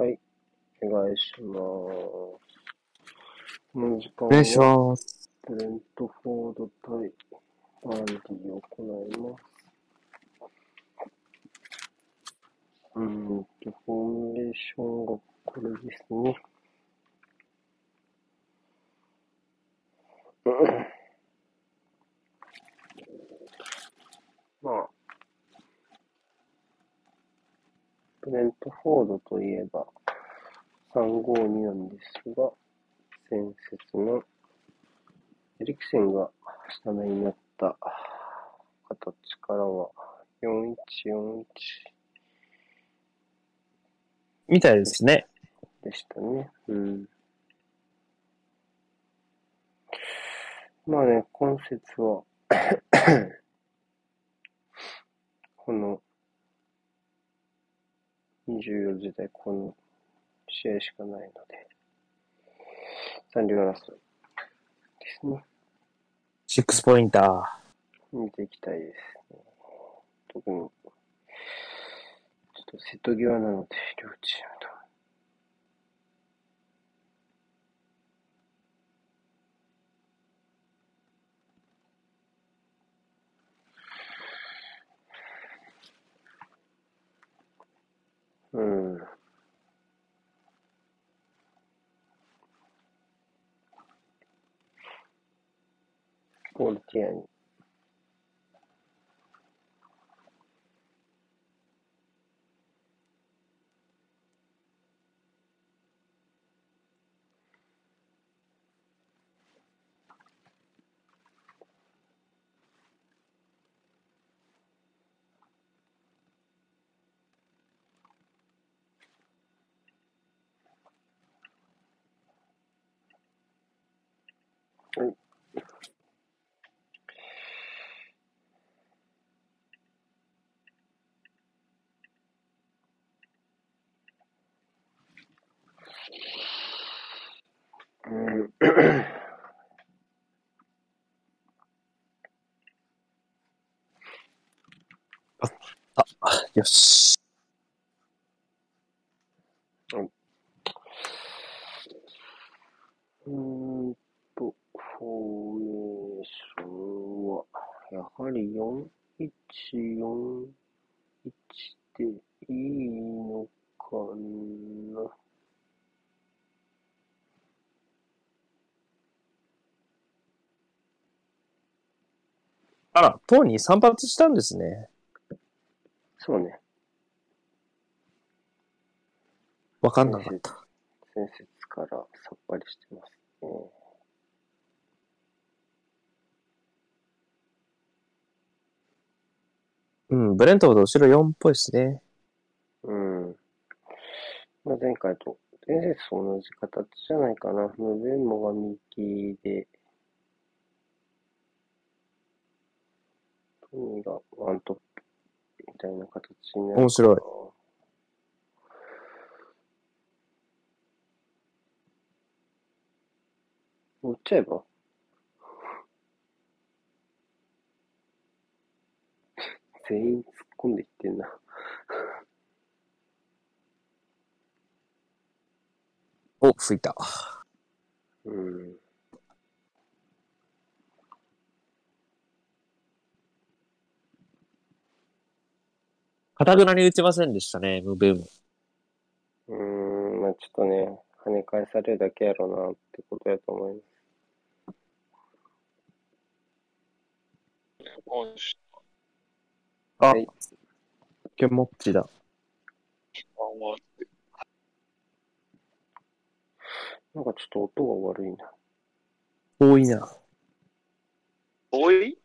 はい、お願いします。この時間はお願いします。ブレントフォード対バンディを行います。フォーメーションがこれですね。まあ、ブレントフォードといえば352なんですが、先節のエリクセンがスタメンになった形からは4141みたいですね。でしたね。うん。まあね、今節は、この24時代、この試合しかないので、残留争いですね。6ポインター。見ていきたいですね。特に、瀬戸際なので、両チームと。うん。ゴールティアに。はい。よし。あら、とうに散髪したんですね。そうね。わかんなかった。先節からさっぱりしてますね。うん、ブレントフォード後ろ4っぽいですね。うん。まあ、前回と、前節と同じ形じゃないかな。ムベンモが右で、トミがワントップみたいな形になる。面白い。打っちゃえば全員突っ込んでいってんな。お、吹いた。うん。かたくなに打ちませんでしたね、ムベも。まあちょっとね、跳ね返されるだけやろうなってことやと思います。あ、はい、ケモッチだ。なんかちょっと音が悪いな。多いな。多い？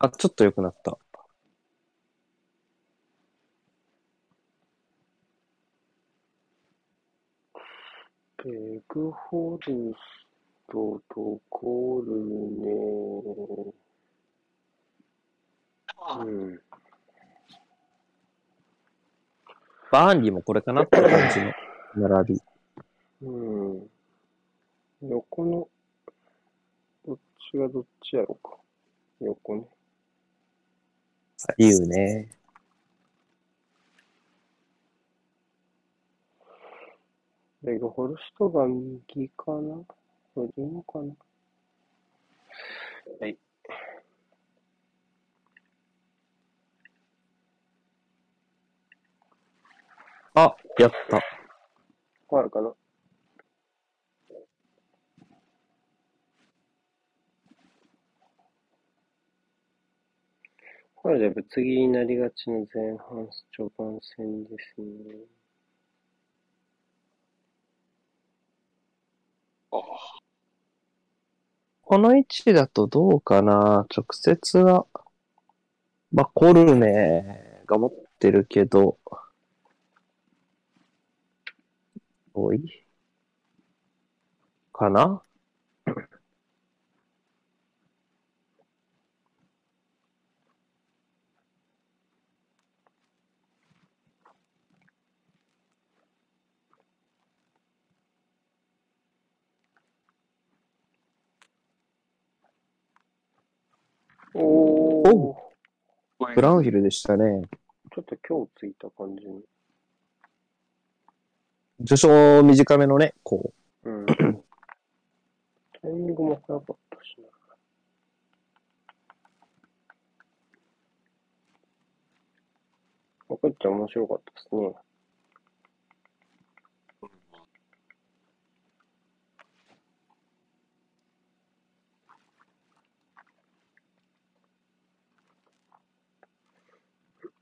あ、ちょっと良くなった。エグホルストとコールね。うん。バーンリーもこれかなって感じの並び。うん。横の、どっちがどっちやろうか。横ね。左右ね。レグホルストが右かな左もかな。はい。あ、やった。ファウルかな。ファウルでぶつ切りになりがちの前半序盤戦ですね。ああ。この位置だとどうかな。直接は、まあ、コルネが持ってるけど、多いかな。おお、ブラウンヒルでしたね。ちょっと今日ついた感じに。序章短めのね、こう。うん、タイミングも早かったしな。分かっちゃ面白かったですね。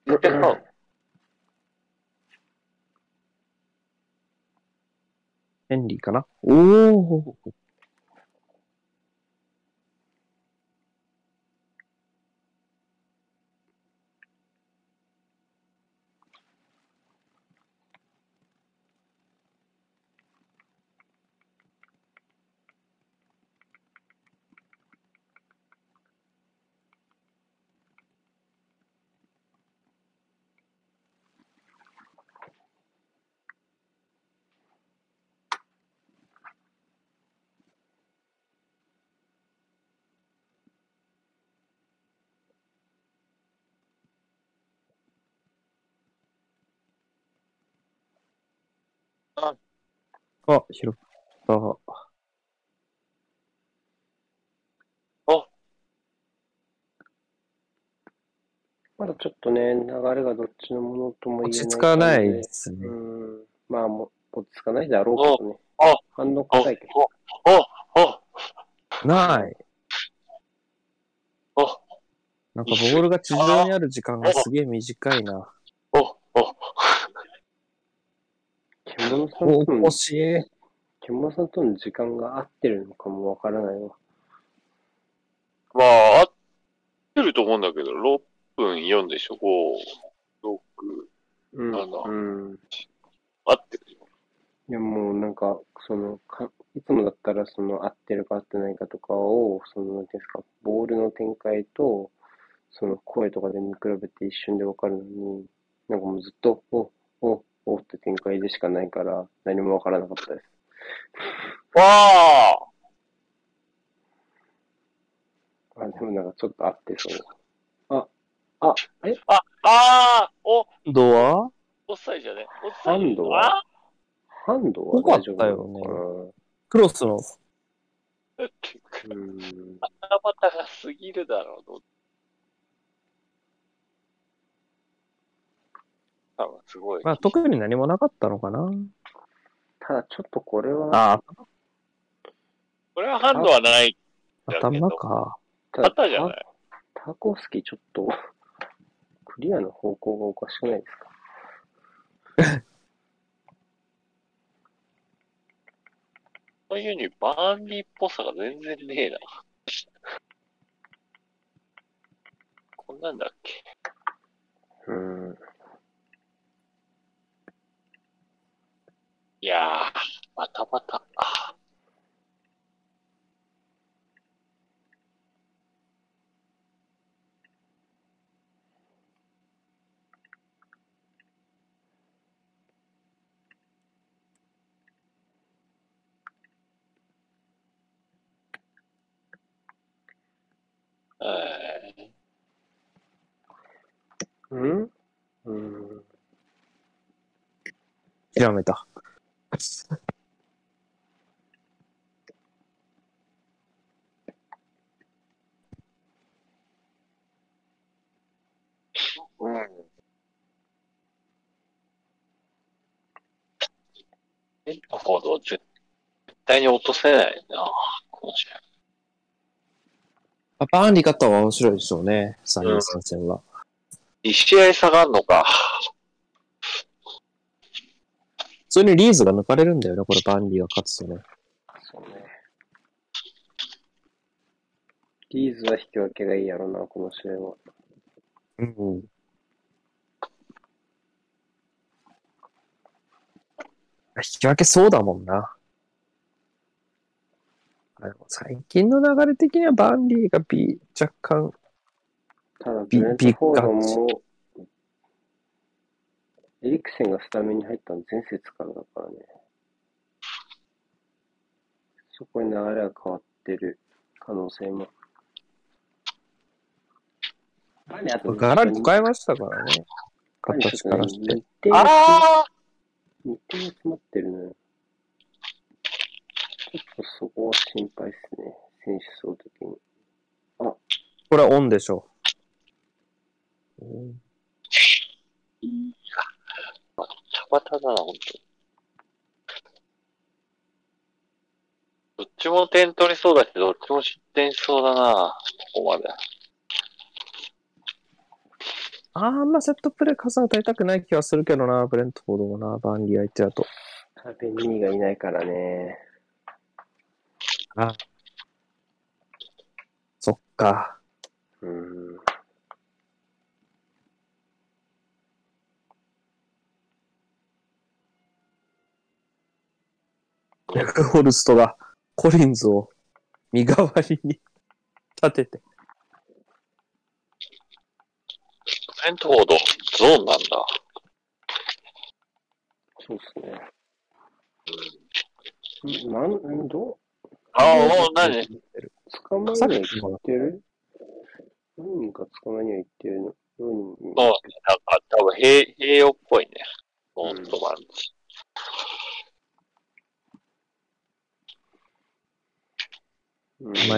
言ってた。ヘンリーかな。おお。あ、拾った。あ、まだちょっとね、流れがどっちのものとも言えない。落ち着かないですね。まあ、もう落ち着かないだろうけどね。あ、反応硬いけど。あ、ない。あ、なんかボールが地上にある時間がすげえ短いな。獣さんとの時間が合ってるのかもわからないわ。まあ、合ってると思うんだけど、6分4でしょ、5、6、7、合ってるよ。いや、もうなんか、いつもだったら、合ってるか合ってないかとかを、なんていうんですか、ボールの展開と、声とかで見比べて一瞬でわかるのに、なんかもうずっと、おって展開でしかないから、何もわからなかったです。わーあ、でもなんかちょっと合ってそう。おドアオッサイじゃね。オッサイハンドは大丈夫だよね。クロスの。バタが過ぎるだろう。すごい。まあ、特に何もなかったのかな。ただ、ちょっとこれは。これはハンドはない。頭か。肩じゃない。タコスキちょっと、クリアの方向がおかしくないですか。そういう風にバーンリーっぽさが全然ねえな。こんなんだっけ。いやー、バタバタ。諦めた。うん。変な行動絶対に落とせないな、この試合。パパアンリ勝った方が面白いでしょうね、3人参戦は。1試合下がるのか。普通にリーズが抜かれるんだよね、これバンリーが勝つとね。そうね。リーズは引き分けがいいやろな、この試合は。うん。引き分けそうだもんな。あの最近の流れ的にはバンリーが B、若干、ただ、ブレントフォードも、エリクセンがスタメンに入ったの前節からだからね。そこに流れは変わってる可能性も。ガラリと変えましたからね。形からして。2点集まってるね。ちょっとそこは心配ですね。選手層的に。あ、これはオンでしょう。バタだな、ほんと。どっちも点取りそうだけど、どっちも失点しそうだな、ここまで。あんまセットプレー数を与えたくない気はするけどな、ブレントフォードもな、バンリー相手だと。ベンリーがいないからね。あ、そっか。ホルストがコリンズを身代わりに立てて。ブレントフォード、ゾーンなんだ。そうですね。どうもう何捕まえに行ってる？何人か捕まえには行ってるの？そう、なんか多分平洋っぽいね。ゾーンとマンチ。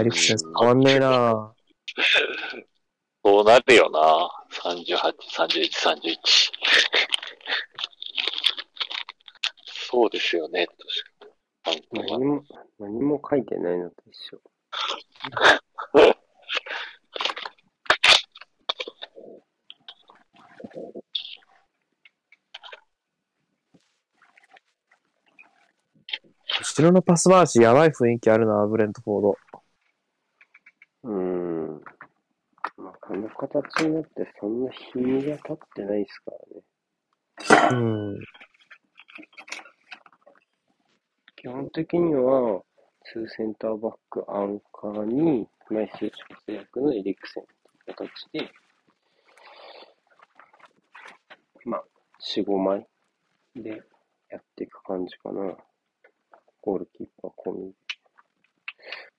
エリクセン変わんねえな。そうなるよな。38、31、31。そうですよね。確かに。何も書いてないのと一緒。後ろのパス回し、やばい雰囲気あるな、ブレントフォード。まあ、この形になってそんな日にが立ってないですからね。基本的には、2センターバックアンカーに、枚数調整役のエリクセンという形で、まあ、4、5枚でやっていく感じかな。ゴールキーパー込み。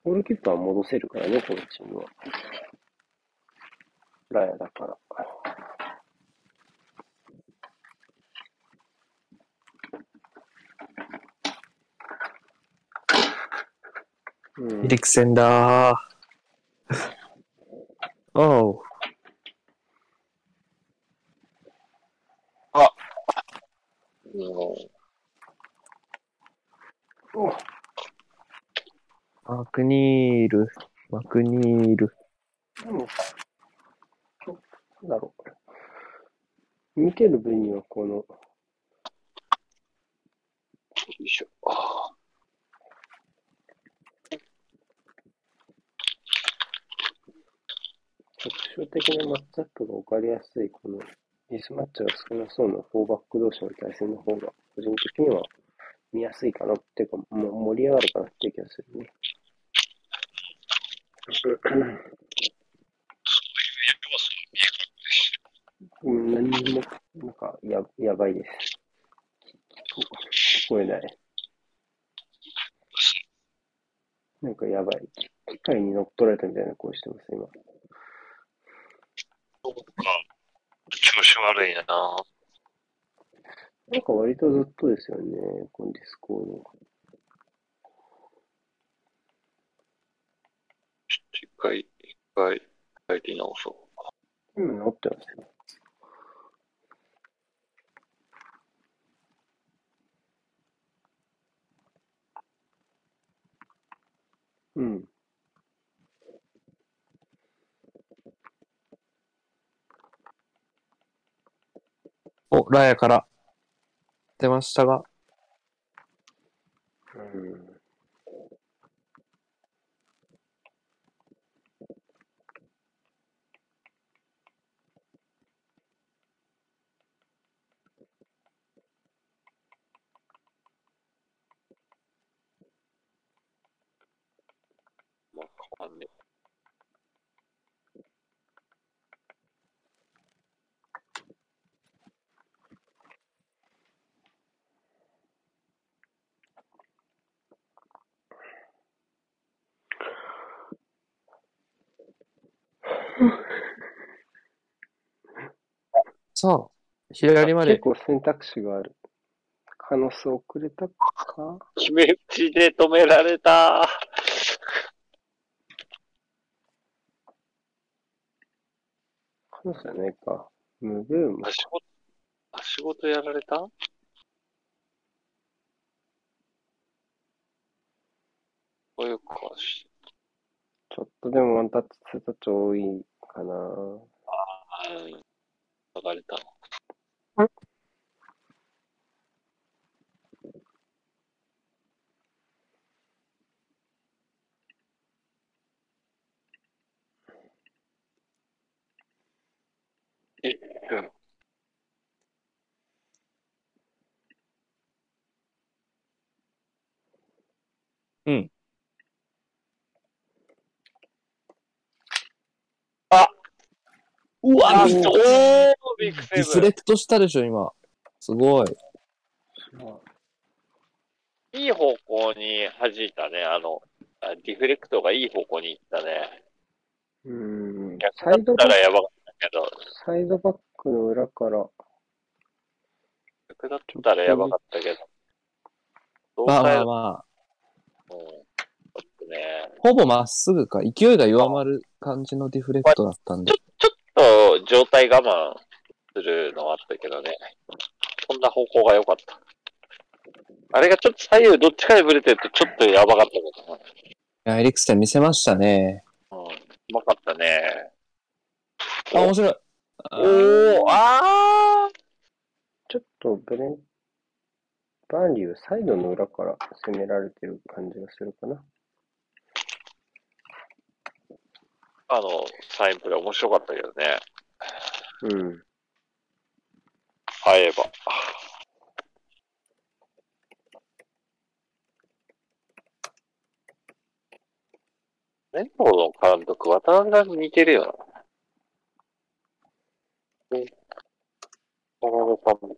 ゴールキーパーは戻せるからね、このチームは。ラヤだから。エリクセンだー。おう。あ。マクニール。でも、なんだろう。見てる分にはこの、よいしょ。特徴的なマッチアップが分かりやすい、このミスマッチが少なそうな4バック同士の対戦の方が、個人的には見やすいかなっていうか、もう盛り上がるかなっていう気がするね。何にも、なんかやばいです。聞こえない。なんかやばい。機械に乗っ取られたみたいな声してます、今。そうか。調子悪いな。なんか割とずっとですよね、このディスコード。一回、入り直そう。今治ってますよ。うん。ラヤから出ましたが、うん、まあ、変わんねえ。さあ、左まで。結構選択肢がある。カノス遅れたか？決め打ちで止められた。カノスじゃないか。ムブーム。足元やられた？およかし。ちょっとでもワンタッチ、ツータッチ多いかな。剥がれた。うん。うわ、ビッグセブン。リフレクトしたでしょ、今。すごい。いい方向に弾いたね、リフレクトがいい方向に行ったね。逆だったらやばかったけど。サイドバックの裏から。逆だったらやばかったけど。まあまあまあ。ほぼまっすぐか。勢いが弱まる感じのディフレクトだったんで。ちょっと状態我慢するのはあったけどね。そんな方向が良かった。あれがちょっと左右どっちかでぶれてるとちょっとやばかったこともある。いや、エリクセン見せましたね。うん。うまかったね。あ、面白い。ちょっとバーンリーはサイドの裏から攻められてる感じがするかな。サインプレー面白かったけどね。うん。会えば。遠藤の監督、渡辺さんに似てるよな。渡辺さんっぽい。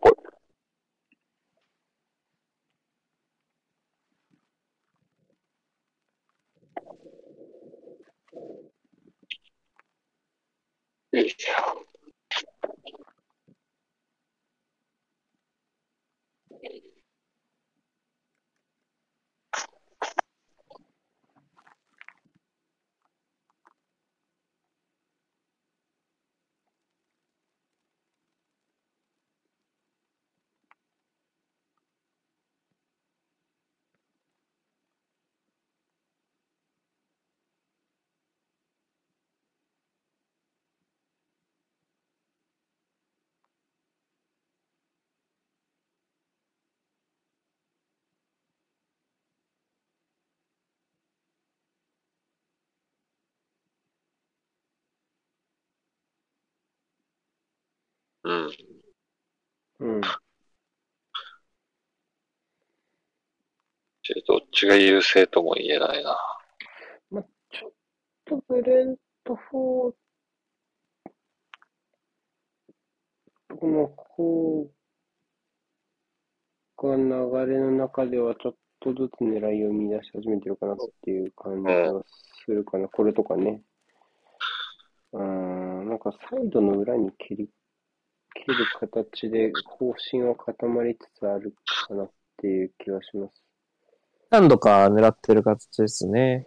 うん。どっちが優勢とも言えないな。まあ、ちょっとブレントフォードの方が流れの中ではちょっとずつ狙いを見出し始めてるかなっていう感じがするかな。これとかね。なんかサイドの裏に切る形で方針は固まりつつあるかなっていう気がします。何度か狙ってる形ですね。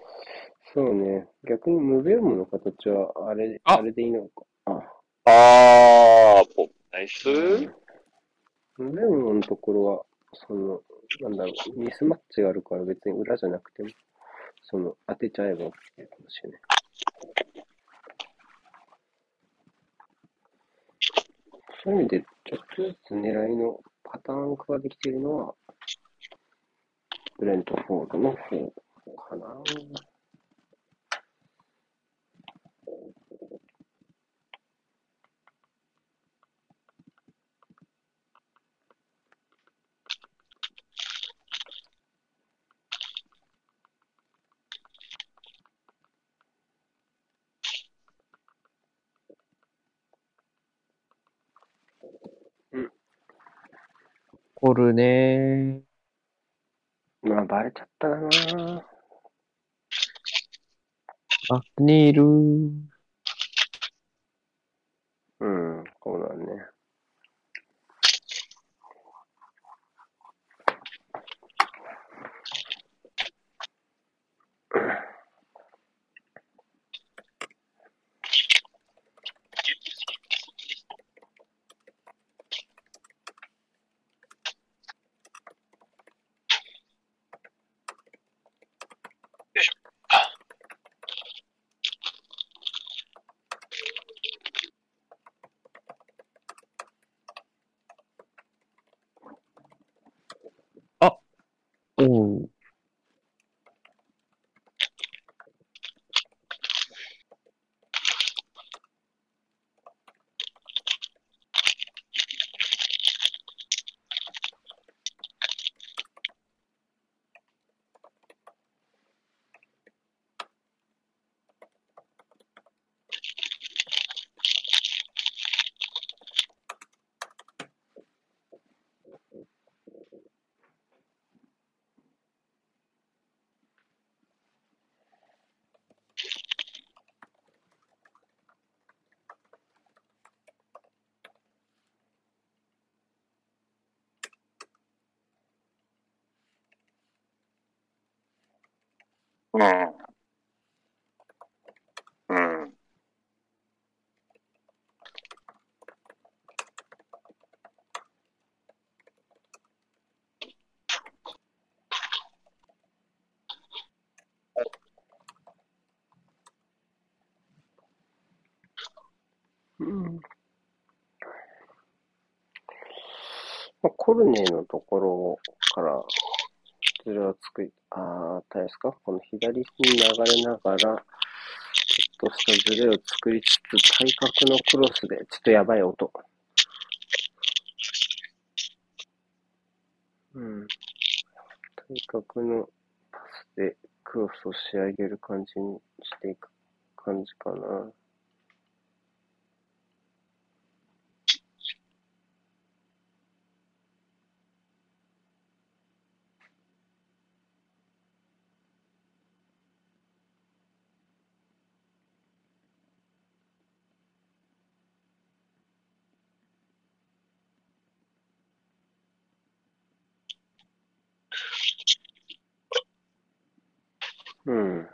そうね。逆にムベウムの形はあれでいいのか。ナイス。ムベウムのところはミスマッチがあるから別に裏じゃなくてもその当てちゃえば OK かもしれない。そういう意味で、ちょっとずつ狙いのパターン化できているのは、ブレントフォードの方かな。怒るねー。まあ、バレちゃったかなー。あ、にいるー。うん、こうなんね。うん、コルネのところからそれを作り、ああ、ですか、この左に流れながら、ちょっとしたズレを作りつつ、対角のクロスで、ちょっとやばい音。うん。対角のパスでクロスを仕上げる感じにしていく感じかな。うん。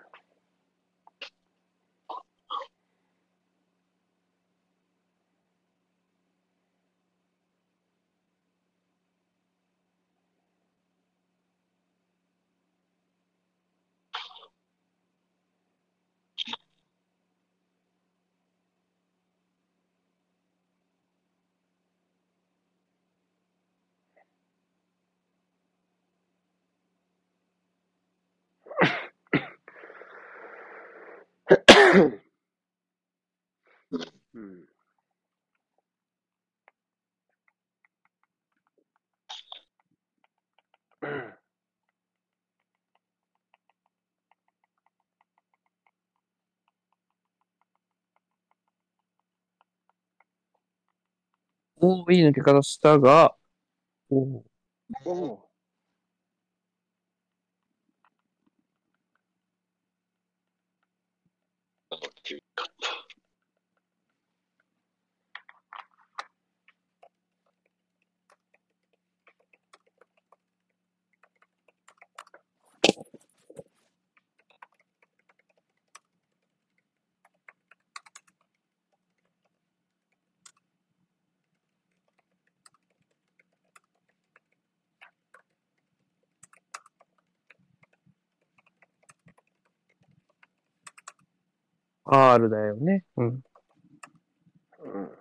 うん。お、いい抜け方したが、お。R だよね。うん。うん。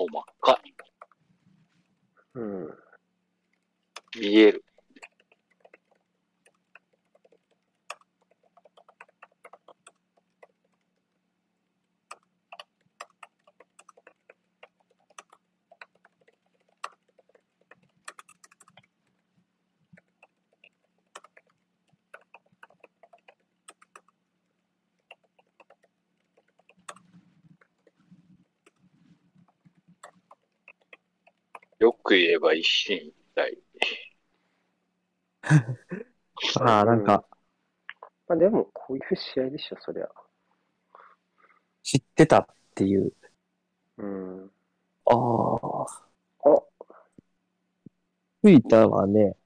細かい。うん。見える。よく言えば一心一体。ああ、なんか。まあでも、こういう試合でしょ、そりゃ。知ってたっていう。うん。ああ。あ。吹いたわね。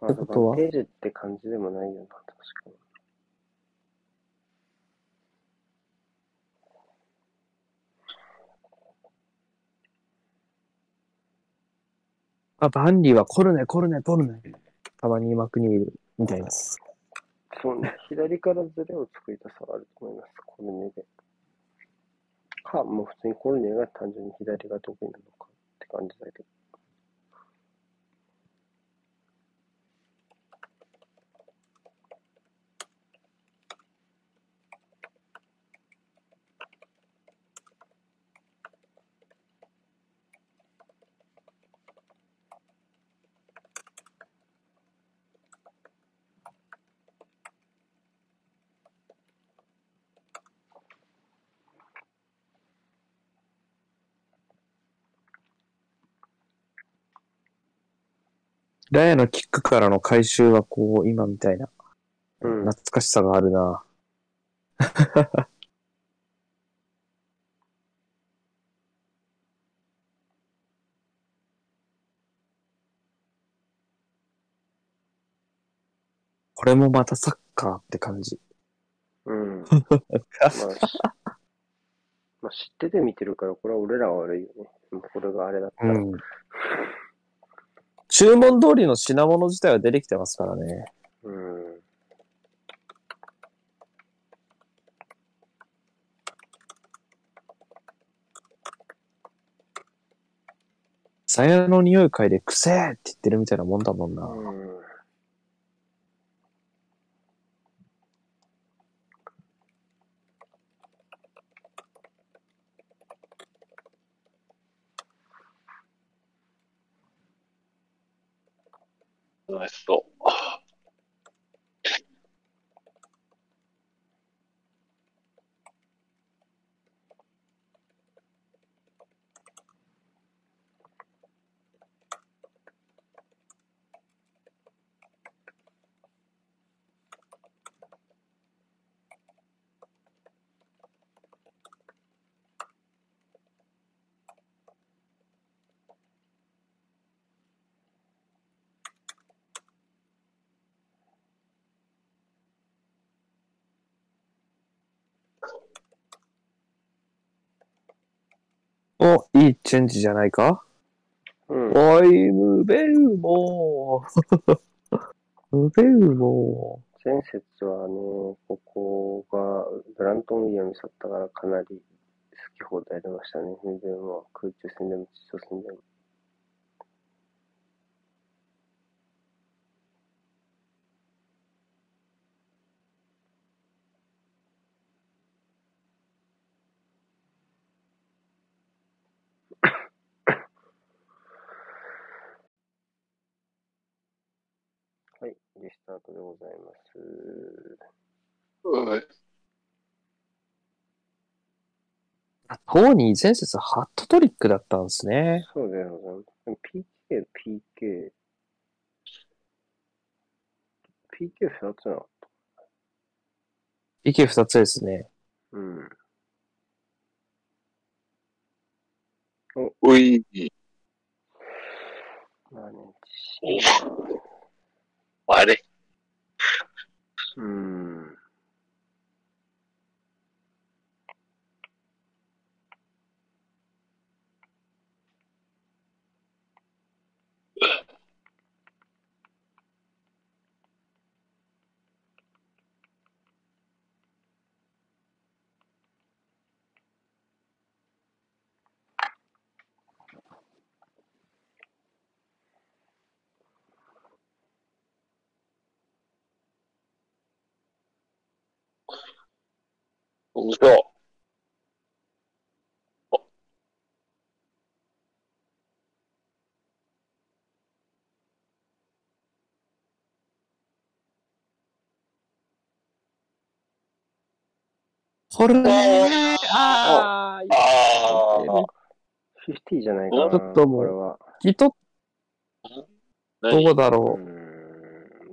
まあ、ってことは。バッテージって感じでもないよな、確かに。あ、バンリーはコルネ。たまにマクニールみたいです。そうね。左からズレを作り出さあると思います。コルネで。か、もう普通にコルネが単純に左が得意なのかって感じだけど。ラヤのキックからの回収はこう、今みたいな、うん、懐かしさがあるな。これもまたサッカーって感じ。うん。まあ、知ってて見てるから、これは俺らが悪いよね。これがあれだったら。うん注文通りの品物自体は出てきてますからね。うん。サヤの匂い嗅いでくせーって言ってるみたいなもんだもんな。うん。楽しそう。お、いいチェンジじゃないか、うん、おい、ムベウモームベウモー前節はね、ここがブラントン・ウィリアムスだったからかなり好き放題出ましたね。ムベウモーは空中戦でも地上戦でも。はい、リスタートでございます。はい。あ、トーニー前節ハットトリックだったんですね。そうだよね。PK2 つなの？ PK2 つですね。うん。いい。まあね、あれ面白い。これね、50じゃないかな。ちょっともう、ギトどこだろう。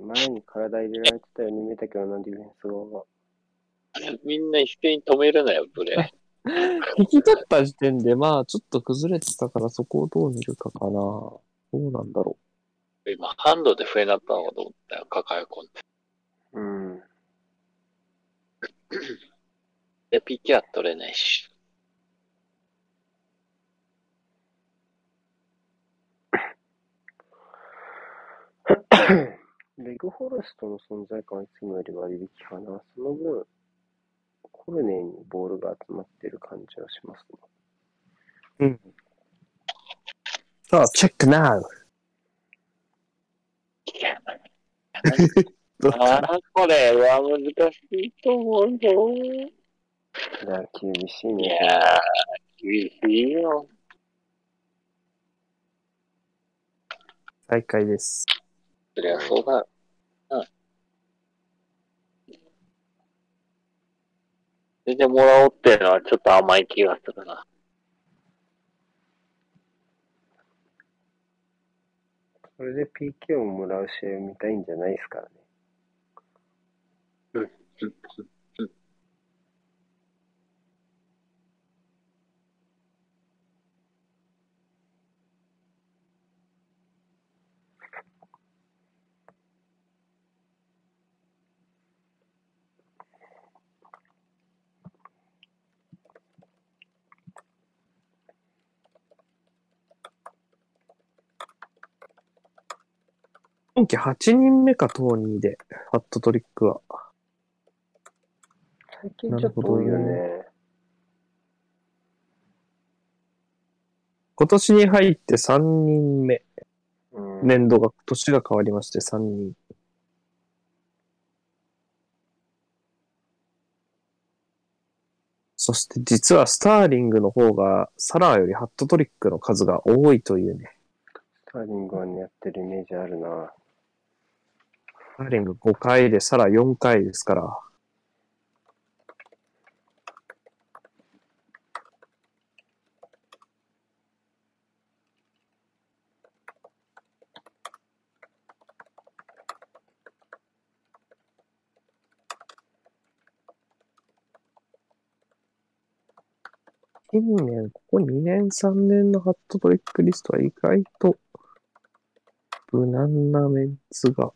前に体入れられてたように見えたけどな、ディフェンス側が。みんな一斉に止めるなよ、ブレ。引き取った時点で、まあ、ちょっと崩れてたから、そこをどう見るかかな。どうなんだろう。今、ハンドで笛鳴ったのかと思ったよ、抱え込んで。で、PK は取れないし。レグフォレストの存在感はいつもより割引かな。その分、コルネにボールが集まってる感じはしますね。うん。そう、チェックナウ。これは難しいと思うぞ。いや、厳しいね。いやー、厳しいよ。再開です。そりゃそうだ。出てもらおうっていうのはちょっと甘い気がするな。これで PK をもらう試合を見たいんじゃないですからね。今季8人目か、トーニーで、ハットトリックは。最近ちょっと多いよね。今年に入って3人目。年度が、年が変わりまして3人。そして実はスターリングの方が、サラーよりハットトリックの数が多いというね。スターリングはね、やってるイメージあるな。スターリング5回で、サラ4回ですから。近年、ここ2年、3年のハットトリックリストは意外と無難なメンツが。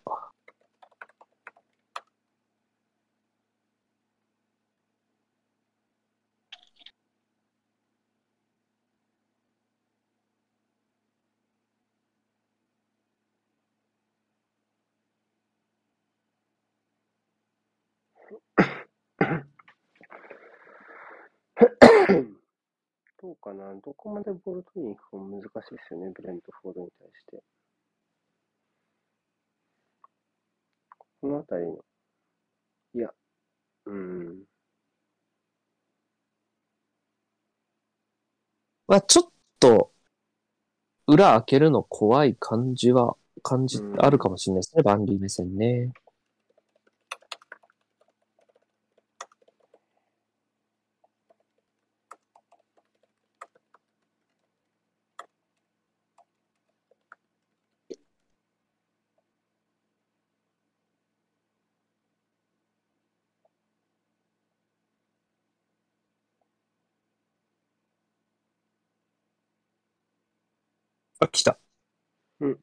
どうかな、どこまでボール取りに行くかも難しいですよね、ブレントフォードに対して。このあたりの、いや、まあちょっと、裏開けるの怖い感じは、あるかもしれないですね、バンリー目線ね。あ、来た。うん。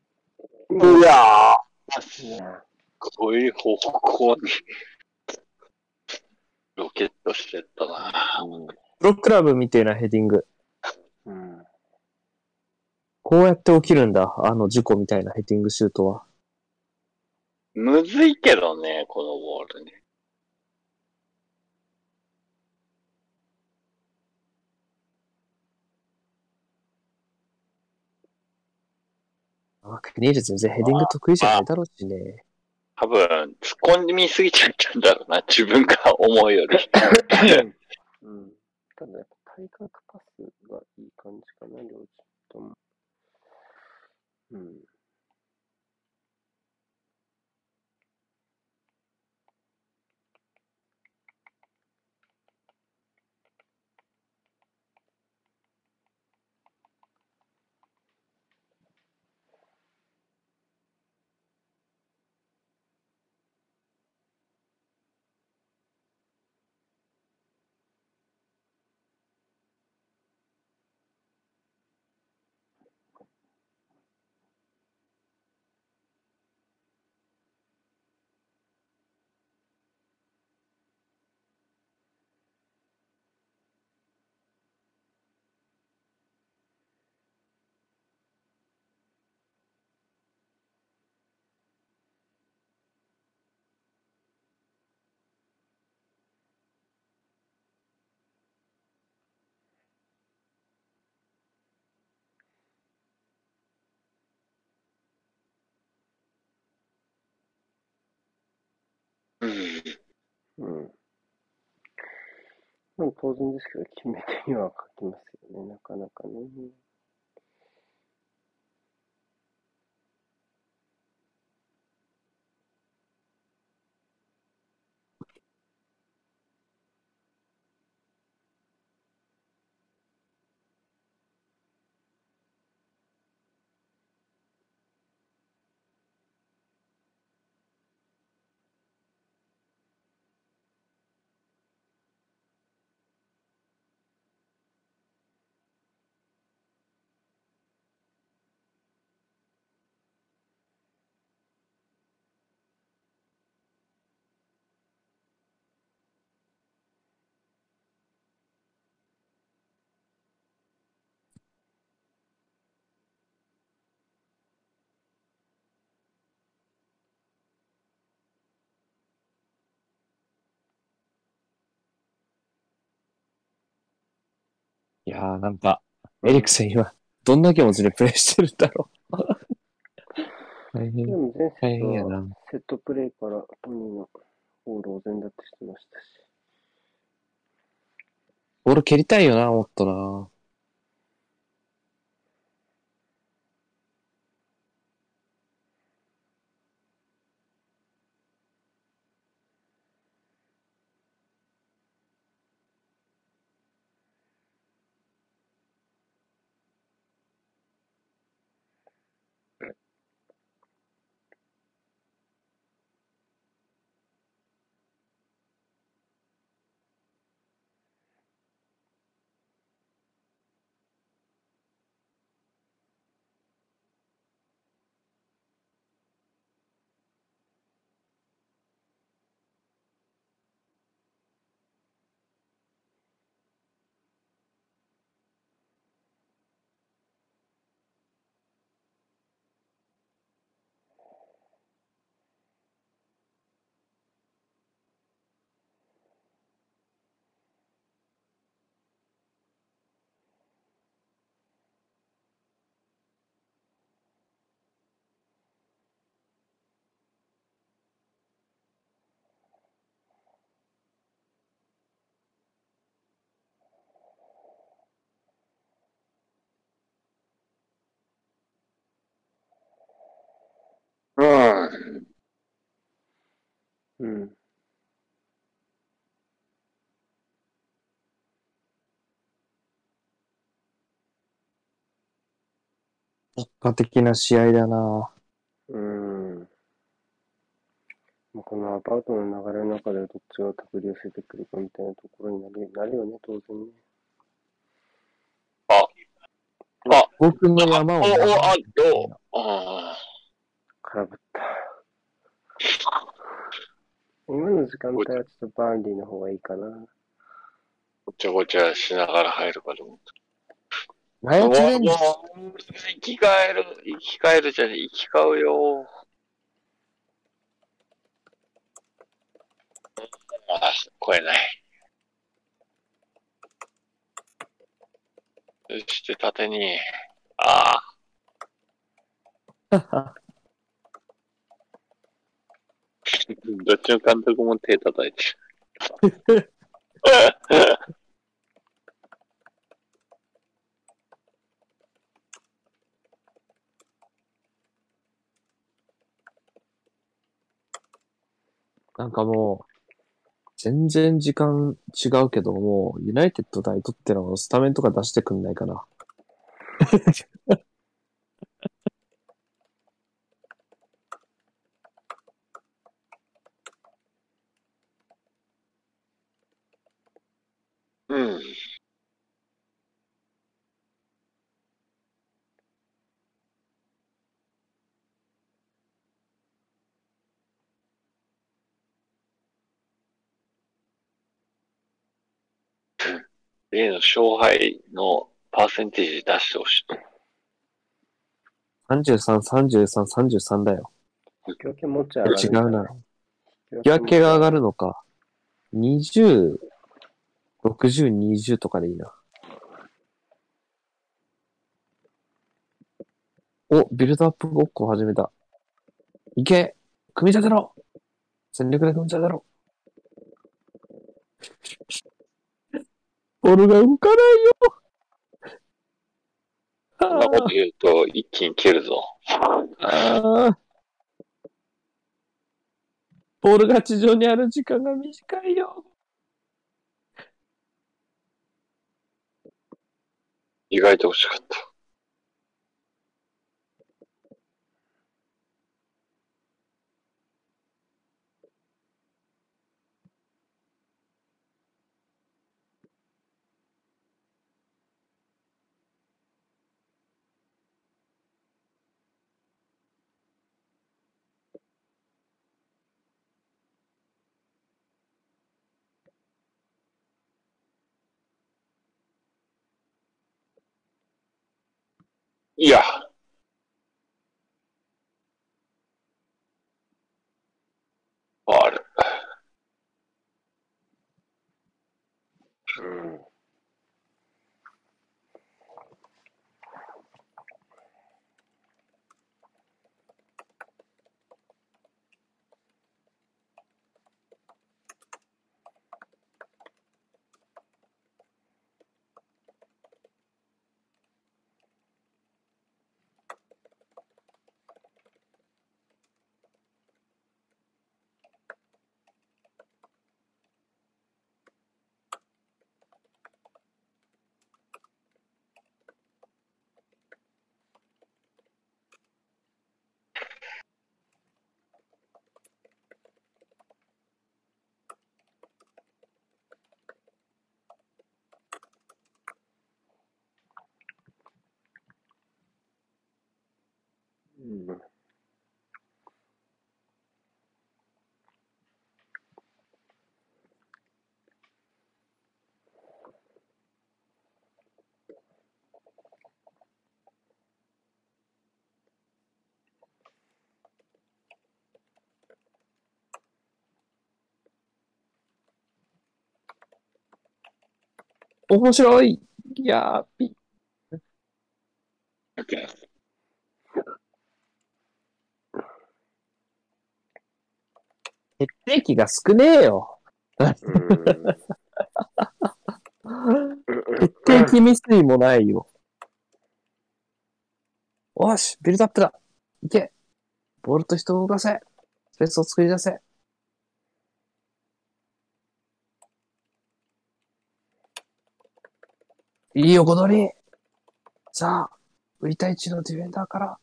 うわぁ。こういう方向にロケットしてったなぁ。プロクラブみたいなヘディング。うん。こうやって起きるんだ。あの事故みたいなヘディングシュートは。むずいけどね、このボールね。クニール全然ヘディング得意じゃないだろうしね。多分、突っ込みすぎちゃったんだろうな、自分が思うより。うん。ただ、対角パスがいい感じかな、両チームとも。うん。うん。まあ、当然ですけど、決め手には書きますよね、なかなかね。いやーなんか、エリクセン今、どんな気持ちでプレイしてるんだろう。大変。でも前節はセットプレイからトニーのボールを全奪してましたし。ボール蹴りたいよな、もっとな。うん。結果的な試合だな。このアパートの流れの中でどっちが手繰り寄せてくるかみたいなところになるよね、当然ね。あ、僕の山を。空振った。今の時間帯はちょっとバンディの方がいいかな。ごちゃごちゃしながら入るかと思った。何やってんの？生き返る、生き返るじゃねえ、生き返うよ。あ、超えない。そして縦に、ああ。どっちの監督も手叩いてる。なんかもう、全然時間違うけど、もう、ユナイテッド対取ってのスタメンとか出してくんないかな。うん。例の勝敗のパーセンテージ出してほしい。33、33、33だよ。引き分けもっちゃ上がる。違うな。引き分けが上がるのか。20、60、20とかでいいな。お、ビルドアップごっこ始めた。いけ！組み立てろ！戦略で組み立てろ！ボールが動かないよ。そんなこと言うと一気に蹴るぞ。ボールが地上にある時間が短いよ。意外と欲しかった。いや。ある。うん。うん。面白い。いやー、ピッ。Okay。決定機が少ねえよ。決定機未遂もないよ。おし、ビルドアップだ。いけ。ボールと人を動かせ。スペースを作り出せ。いい横取り。さあ、浮いた位置のディフェンダーから。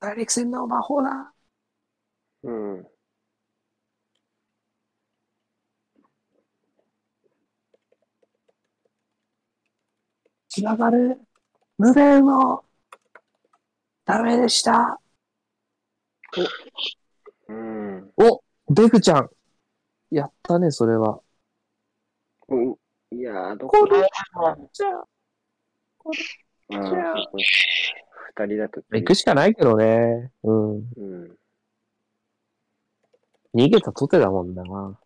大陸戦の魔法だ。うん。広がる無限のためでした。お、うん、お、デクちゃん。やったね、それは。うん、いやー、どこだじゃあ、これ、じゃあ。二人だと。行くしかないけどね。うん。うん、逃げたとてだもんだな。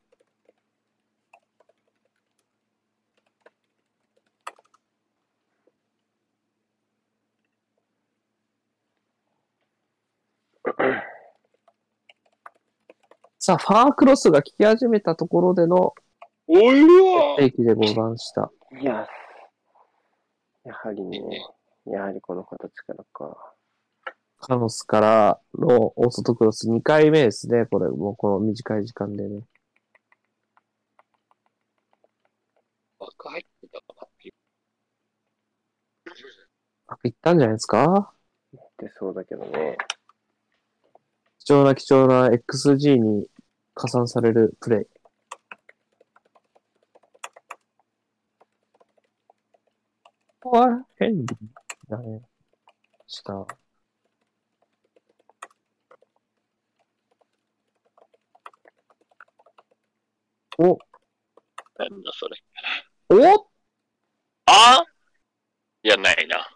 さあ、ファークロスが聞き始めたところでの定期でござんした。いや、やはりね、やはりこの形からか。カノスからのオーソトクロス2回目ですね、これ。もうこの短い時間でね。枠入ってたかな？いったんじゃないですか？いってそうだけどね。貴重な XG に加算されるプレイ。ここは変だね。した。お。なんだそれ。お？あ？いや、ないな。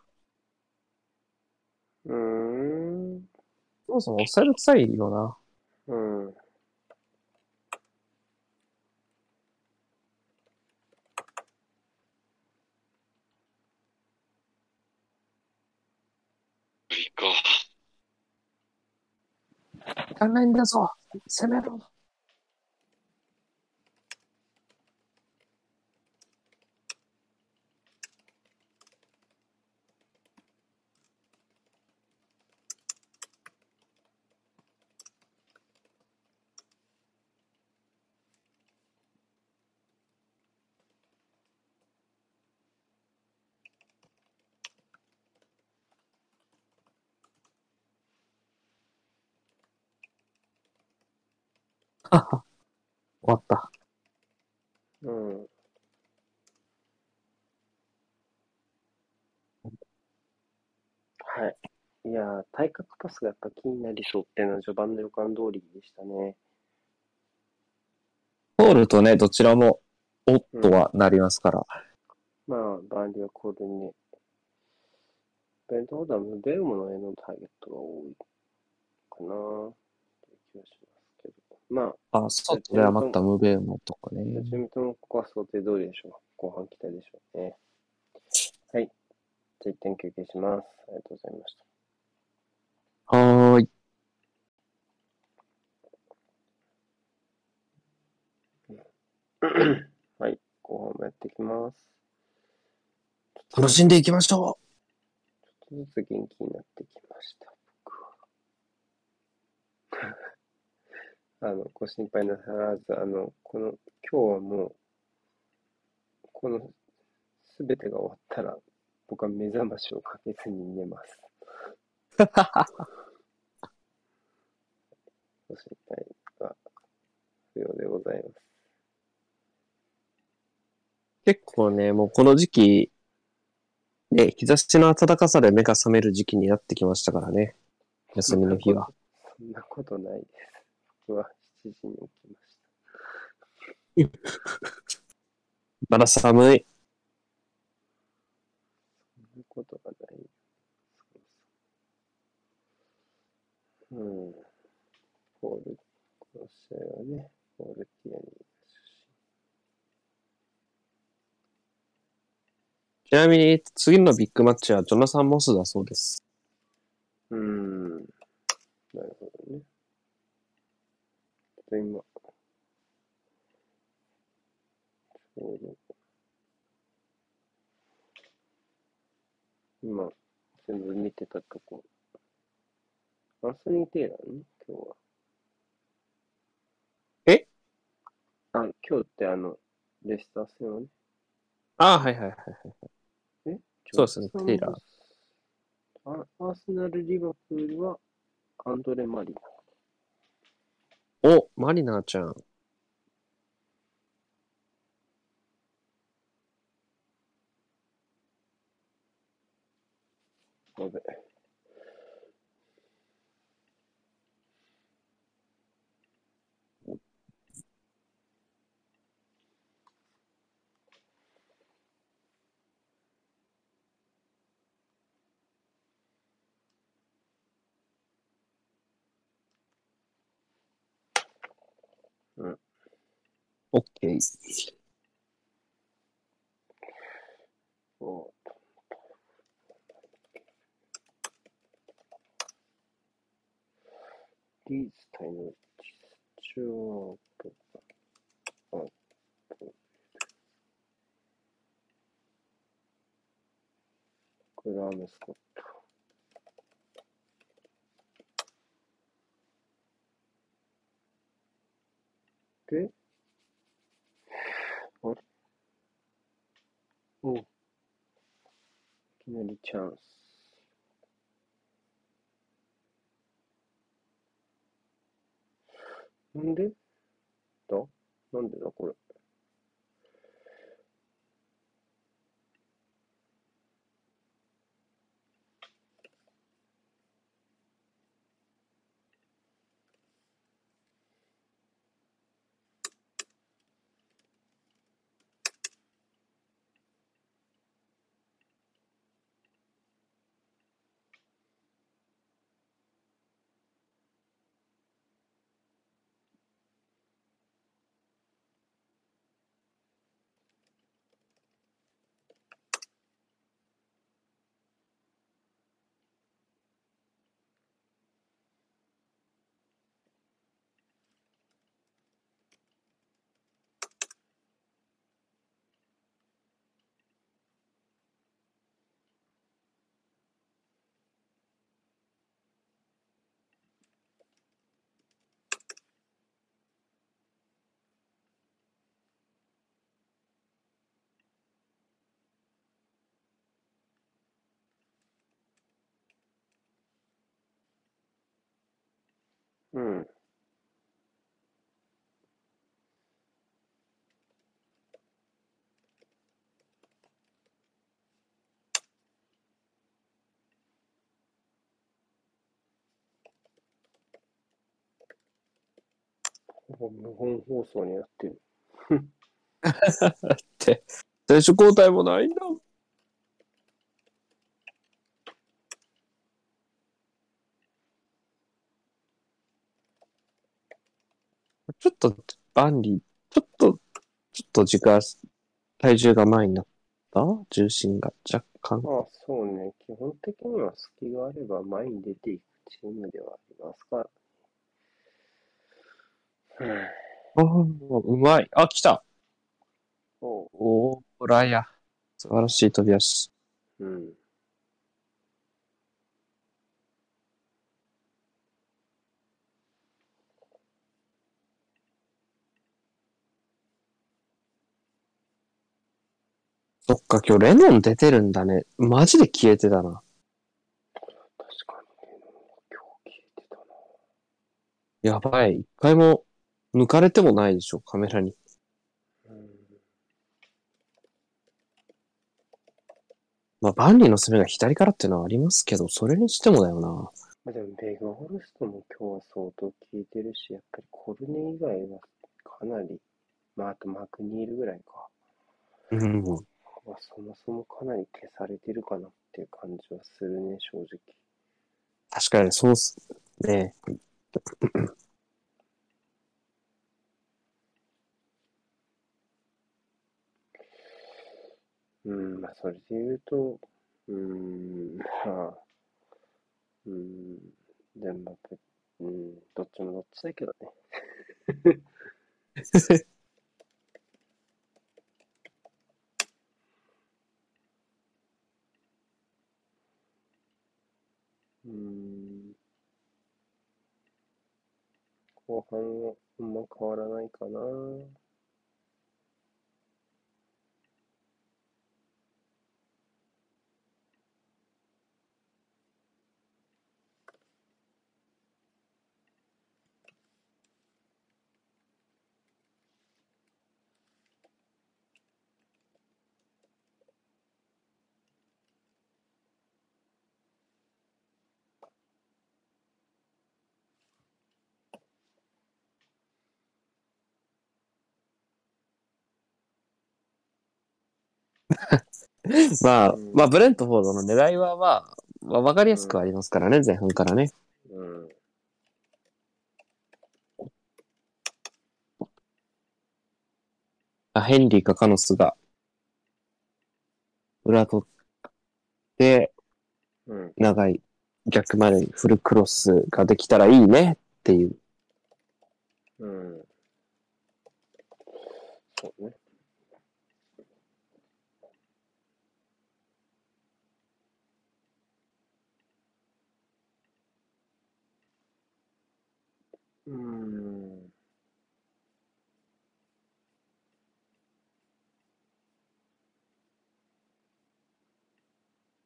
そもそもオフサイド臭いよな。うん。いいか。いかないんだぞ。攻めろ。終わった。うん。はい。いやー、対角パスがやっぱ気になりそうっていうのは序盤の予感通りでしたね。コールとね、どちらもおっとはなりますから。うん、まあ、バンディはコールにね。ベントホーダーもベウムの絵のターゲットが多いかなーって気がします。まあ、そうとね、余ったムベーモとかね。どちらともここは想定通りでしょう。後半期待でしょうね。はい。じゃあ一旦休憩します。ありがとうございました。はーい。はい。後半もやっていきます。楽しんでいきましょう。ちょっとずつ元気になってきました。僕は。ご心配なさらず、今日はもう、この、すべてが終わったら、僕は目覚ましをかけずに寝ます。ご心配は不要でございます。結構ね、もうこの時期、ね、日差しの暖かさで目が覚める時期になってきましたからね。休みの日は。そんなことないです。は7時に起きました。まだ寒い。そういうことがない。うん。ポール、この試合はね、ポールティアに。ちなみに、次のビッグマッチはジョナサン・モスだそうです。なるほどね。今、全部見てたとこ。アンソニー・テイラーね、今日は。え？あ、今日ってレスター戦はね。ああ、はいはいはいはい。そうですね、テイラー。アーセナル・リバプールはアンドレ・マリナ。お、マリナちゃん。やべ。うん。オッケー。お。リースタイムチューブアップ。グラムスコット。で、あれ？お、いきなりチャンス。なんでだこれ。うん。無本放送にやってる。だって、選手交代もないんだもん。ちょっとバンリー、ちょっと体重が前になった重心が若干。ああ、そうね。基本的には隙があれば前に出ていくチームではありますから。うまい。あ、来た。おライア。素晴らしい飛び出し。うん。そっか、今日レノン出てるんだね。マジで消えてたな。確かにレノン今日消えてたな。やばい。一回も抜かれてもないでしょ、カメラに。まあ、バンリーの攻めが左からっていうのはありますけど、それにしてもだよな。でも、ベガホルストも今日は相当消えてるし、やっぱりコルネ以外はかなり、まあ、あとマクニールぐらいか。うん。そもそもかなり消されてるかなっていう感じはするね、正直。確かにそうっすね。うん、まあそれで言うと、全部、どっちもどっちだけどね。後半はあんま変わらないかな。まあ、ブレントフォードの狙いは、まあ、分かりやすくありますからね、前半からね。うん。ヘンリーかカノスが、裏取って、長い逆までフルクロスができたらいいねっていう。うん。そうね。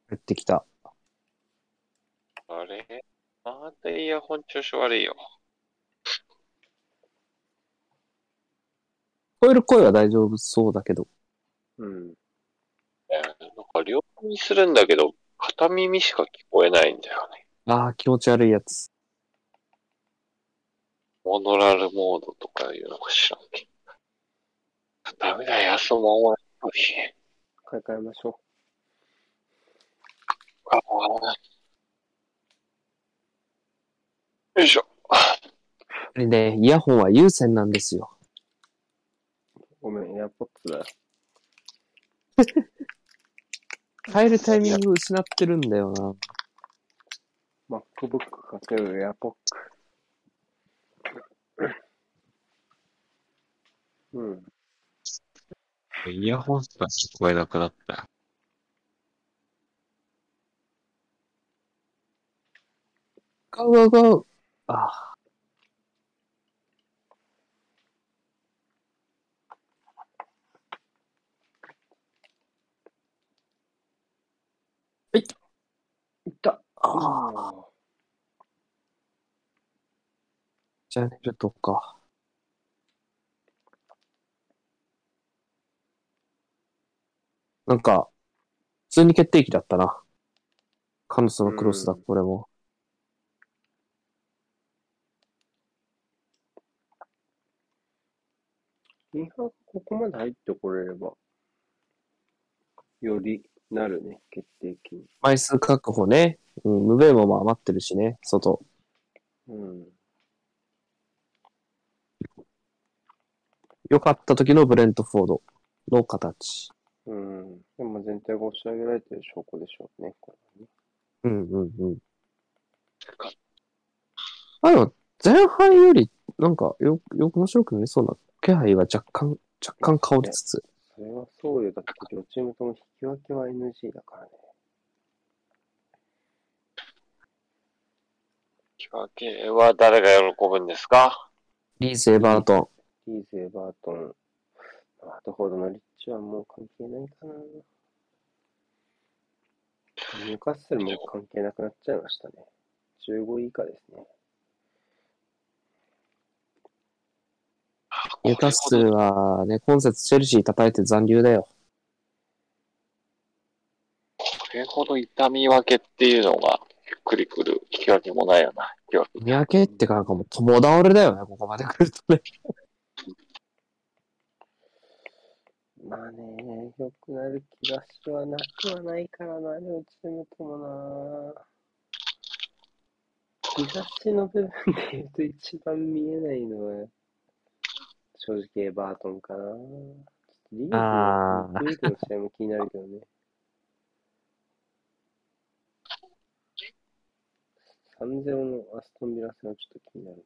帰ってきた。あれ？まだイヤホン調子悪いよ。聞こえる声は大丈夫そうだけど。うん。なんか両耳するんだけど、片耳しか聞こえないんだよね。ああ、気持ち悪いやつ。モノラルモードとかいうのか知らんけど。ダメだよ、そのまま。買い替えましょう。よいしょ。ね、イヤホンは有線なんですよ。ごめん、エアポッツだよ。変えるタイミング失ってるんだよな。MacBook かけるエアポッツ。うん。イヤホンしか聞こえなくなったよ。ゴーゴーゴー。ああ。はい。いった。ああ。チャンネルとか。なんか、普通に決定機だったな。カノスのクロスだ、これも。リハがここまで入ってこれれば、より、なるね、決定機に。枚数確保ね。うん、ムベもまあ余ってるしね、外。うん。良かった時のブレントフォードの形。うん。でも全体が押し上げられてる証拠でしょうね、これね。うんうんうん。あ、でも、前半より、なんか面白くなりそうな気配は若干香りつつ。それはそうよ。だって両チームとも引き分けは NG だからね。引き分けは誰が喜ぶんですか？リーズ・エバートン。リーズ・エバートン。なるほどな、リッチはもう関係ないかな。ニューカッスルも関係なくなっちゃいましたね。15位以下ですね。ニューカッスルはね、今節チェルシー叩いて残留だよ。これほど痛み分けっていうのが、ゆっくりくる引き分けもないよな。引き分けってか、なんかもう友倒れだよね、ここまで来るとね。まあね、良くなる気がしはなくはないからな、両チームともな。日差しの部分で言うと一番見えないのは、正直、エバートンかな。リーグの試合も気になるけどね。3-0 のアストンビラ戦はちょっと気になるな。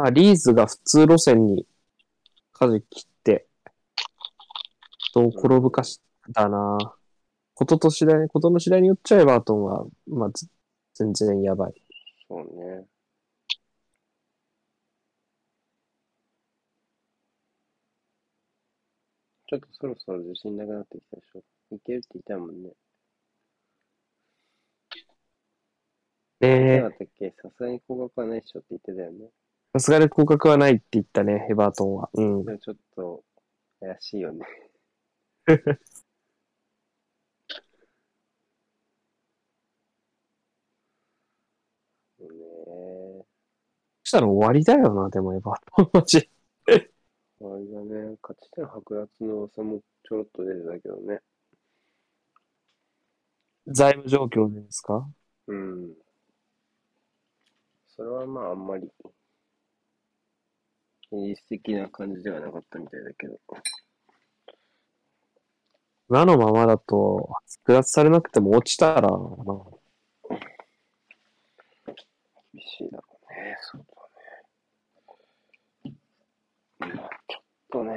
まあ、リーズが普通路線に舵切って、どう転ぶかだな。ことの次第によっちゃエバートンは、まあ、全然やばい。そうね。ちょっとそろそろ自信なくなってきたでしょ。いけるって言ったもんね。だったっけ、さすがに降格はないっしょって言ってたよね。さすがに降格はないって言ったね、エバートンは。うん。ちょっと、怪しいよね。したら終わりだよな、でもエヴァの話。あれだね、勝ち点剥奪の噂もちょろっと出てたけどね。財務状況でですか？うん。それはまああんまり、現実的な感じではなかったみたいだけど。今のままだと、剥奪されなくても落ちたら、厳しいだろうね、そうだね。ちょっとね、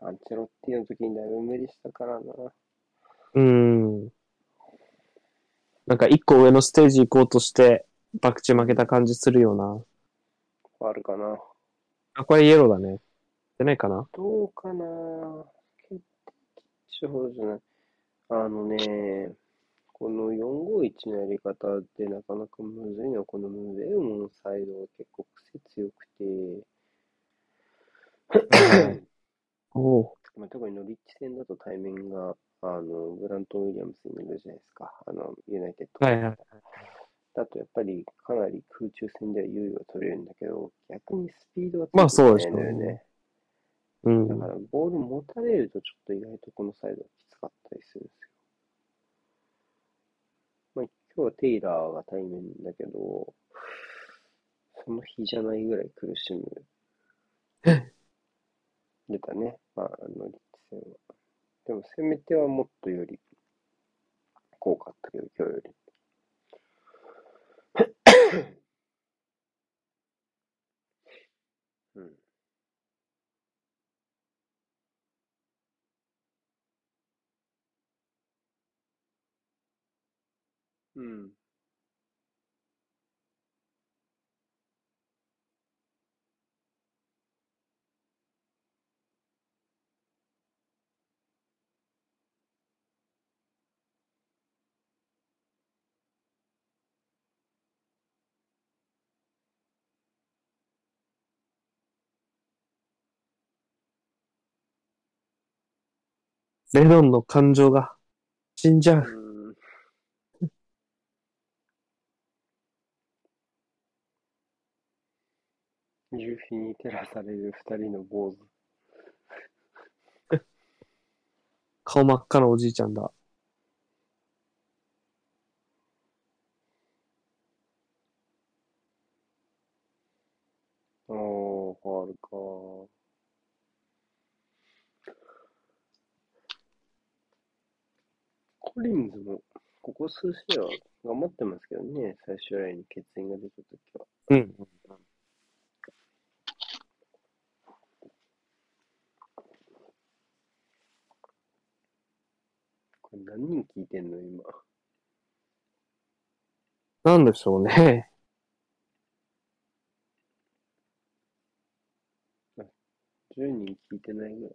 アンチェロッティの時にだいぶ無理したからな。なんか一個上のステージ行こうとして、バクチ負けた感じするような。あるかな。あ、これイエローだね。出ないかな？どうかな。じゃない。あのね、この451のやり方ってなかなかむずいの。このムゼウムのサイドは結構癖強くて、おまあ、特にノリッチ戦だと対面がブラントン・ウィリアムスになるじゃないですか、ユナイテッド、はいはい、だとやっぱりかなり空中戦では優位は取れるんだけど、逆にスピードは強くないんだよね。だからボール持たれるとちょっと意外とこのサイドはきつかったりするんですよ。まあ、今日はテイラーが対面だけど、その日じゃないぐらい苦しむ。出たね、まあ、リッチ戦は。でも攻めてはもっとより効果あったけど、今日より。うん。レドンの感情が死んじゃう。夕日に照らされる二人の坊主。顔真っ赤なおじいちゃんだ。おー、変わるか。コリンズもここ数試合は頑張ってますけどね、最終ラインに欠員が出たときは。これ何人聞いてんの今。なんでしょうね。10人聞いてないぐらい。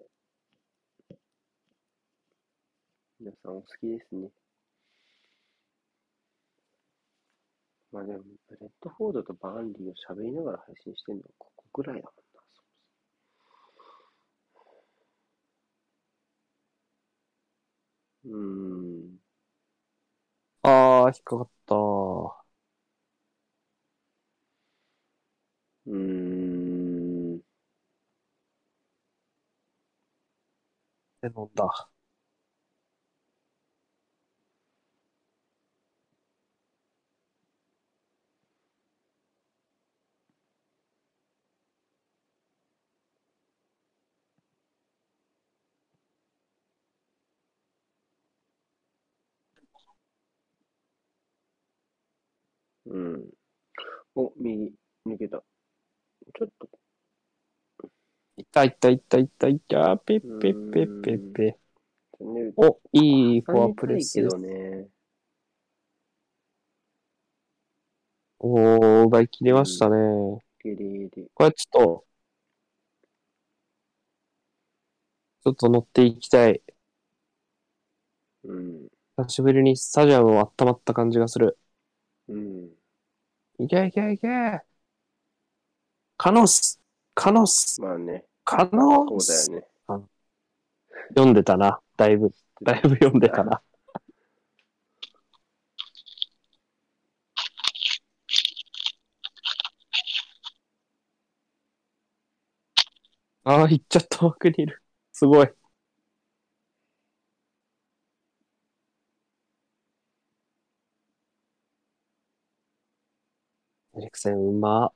皆さんお好きですね。まあでも、ブレッドフォードとバーンリーを喋りながら配信してるのはここぐらいだもんな。引っかかった。レノンだ。お、右、抜けた。ちょっと。いった。ペッペ。お、いいフォアプレス。ね、おー、奪い切れましたね。これはちょっと乗っていきたい。久しぶりにスタジアムを温まった感じがする。いけカノスまあね。カノスそうだよね。読んでたな。だいぶ読んでたな。ああ、行っちゃった枠にいる。すごい。エリクセンうま。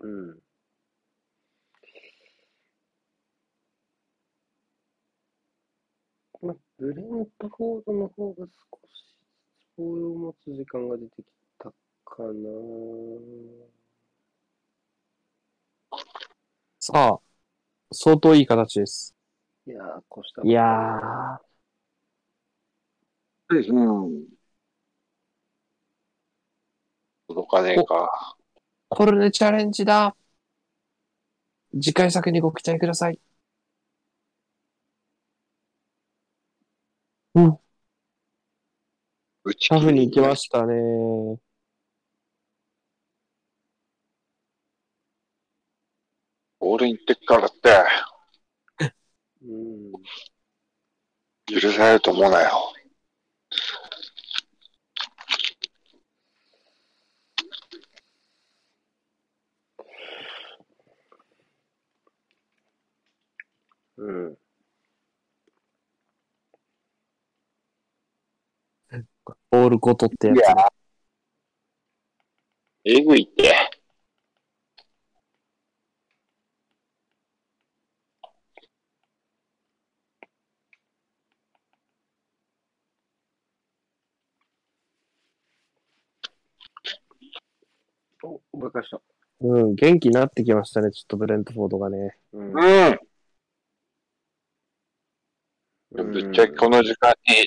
うん。まあ、ブレントフォードの方が少しボールを持つ時間が出てきたかな。さあ、相当いい形です。いやー、こうしたいやー、届かねえか。コルネチャレンジだ。次回作にご期待ください。うん、打ちタ切フりに行きまね。したね。ボールに行ってっからって、うん。許されると思うなよ。うん。ボールごとっていやつや。や、えぐいって。お、ばかした。うん、元気になってきましたね。ちょっとブレントフォードがね。うん。うん。うぶっちゃけこん。の時間にっ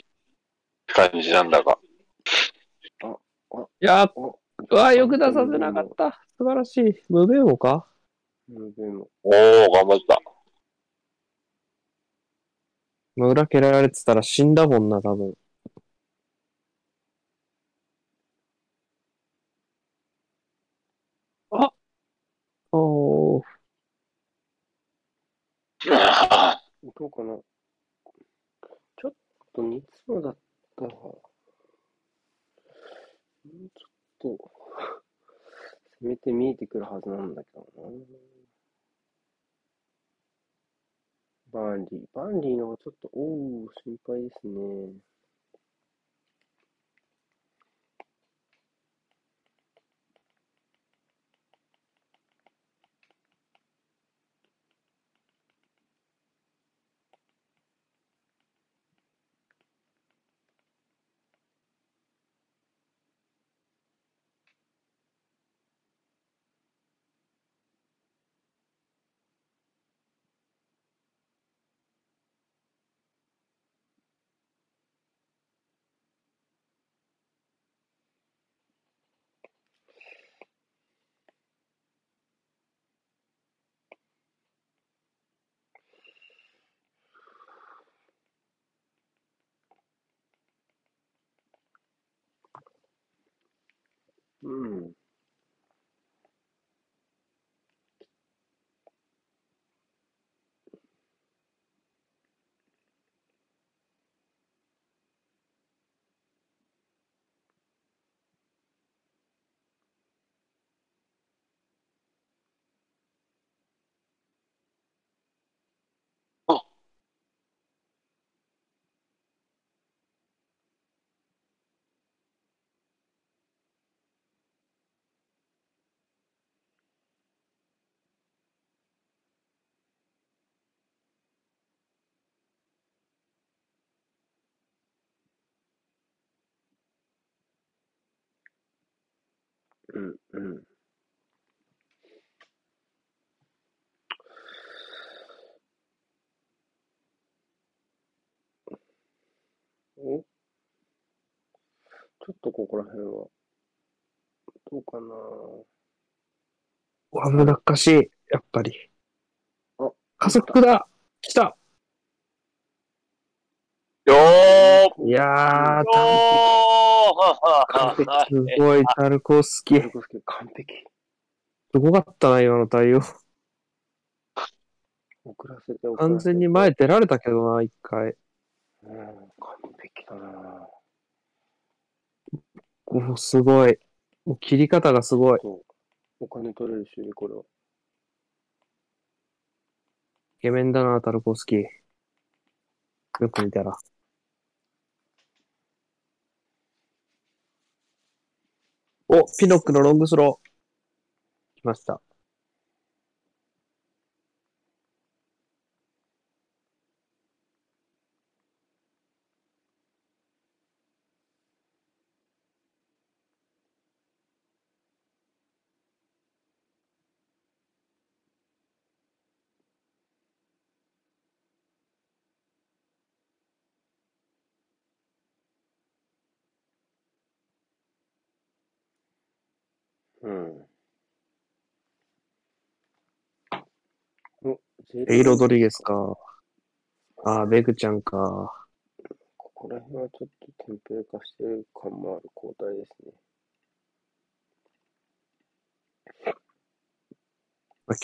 て感じなんだが。あ、あ、いやー、あ、うわー、アよンく出トさニせオなかっの、た。素晴らしい。ムベモかでも、おお、頑張った。裏蹴られてたら死んだもんな、多分。あ、おー、あどうかな。ちょっと似つもだったら、もうちょっと攻めて見えてくるはずなんだけどな。バーンリーの方がちょっと、おお、心配ですね。うん。あ、うん、うん。お、ちょっとここら辺は、どうかな。わ、難しい。やっぱり。あ、加来た。速だ。来た。いやー、完璧。完璧。すごい、タルコフスキー。タルコフスキー、完璧。すごかったな、今の対応。完全に前出られたけどな、一回。うん、完璧だな。お、すごい。もう切り方がすごい。お金取れるし、これは。イケメンだな、タルコフスキー。よく見たら。お、ピノックのロングスロー。来ました。うん。レイロドリゲスか。ああ、ベグちゃんか。ここら辺はちょっとテンプレ化してる感もある交代ですね。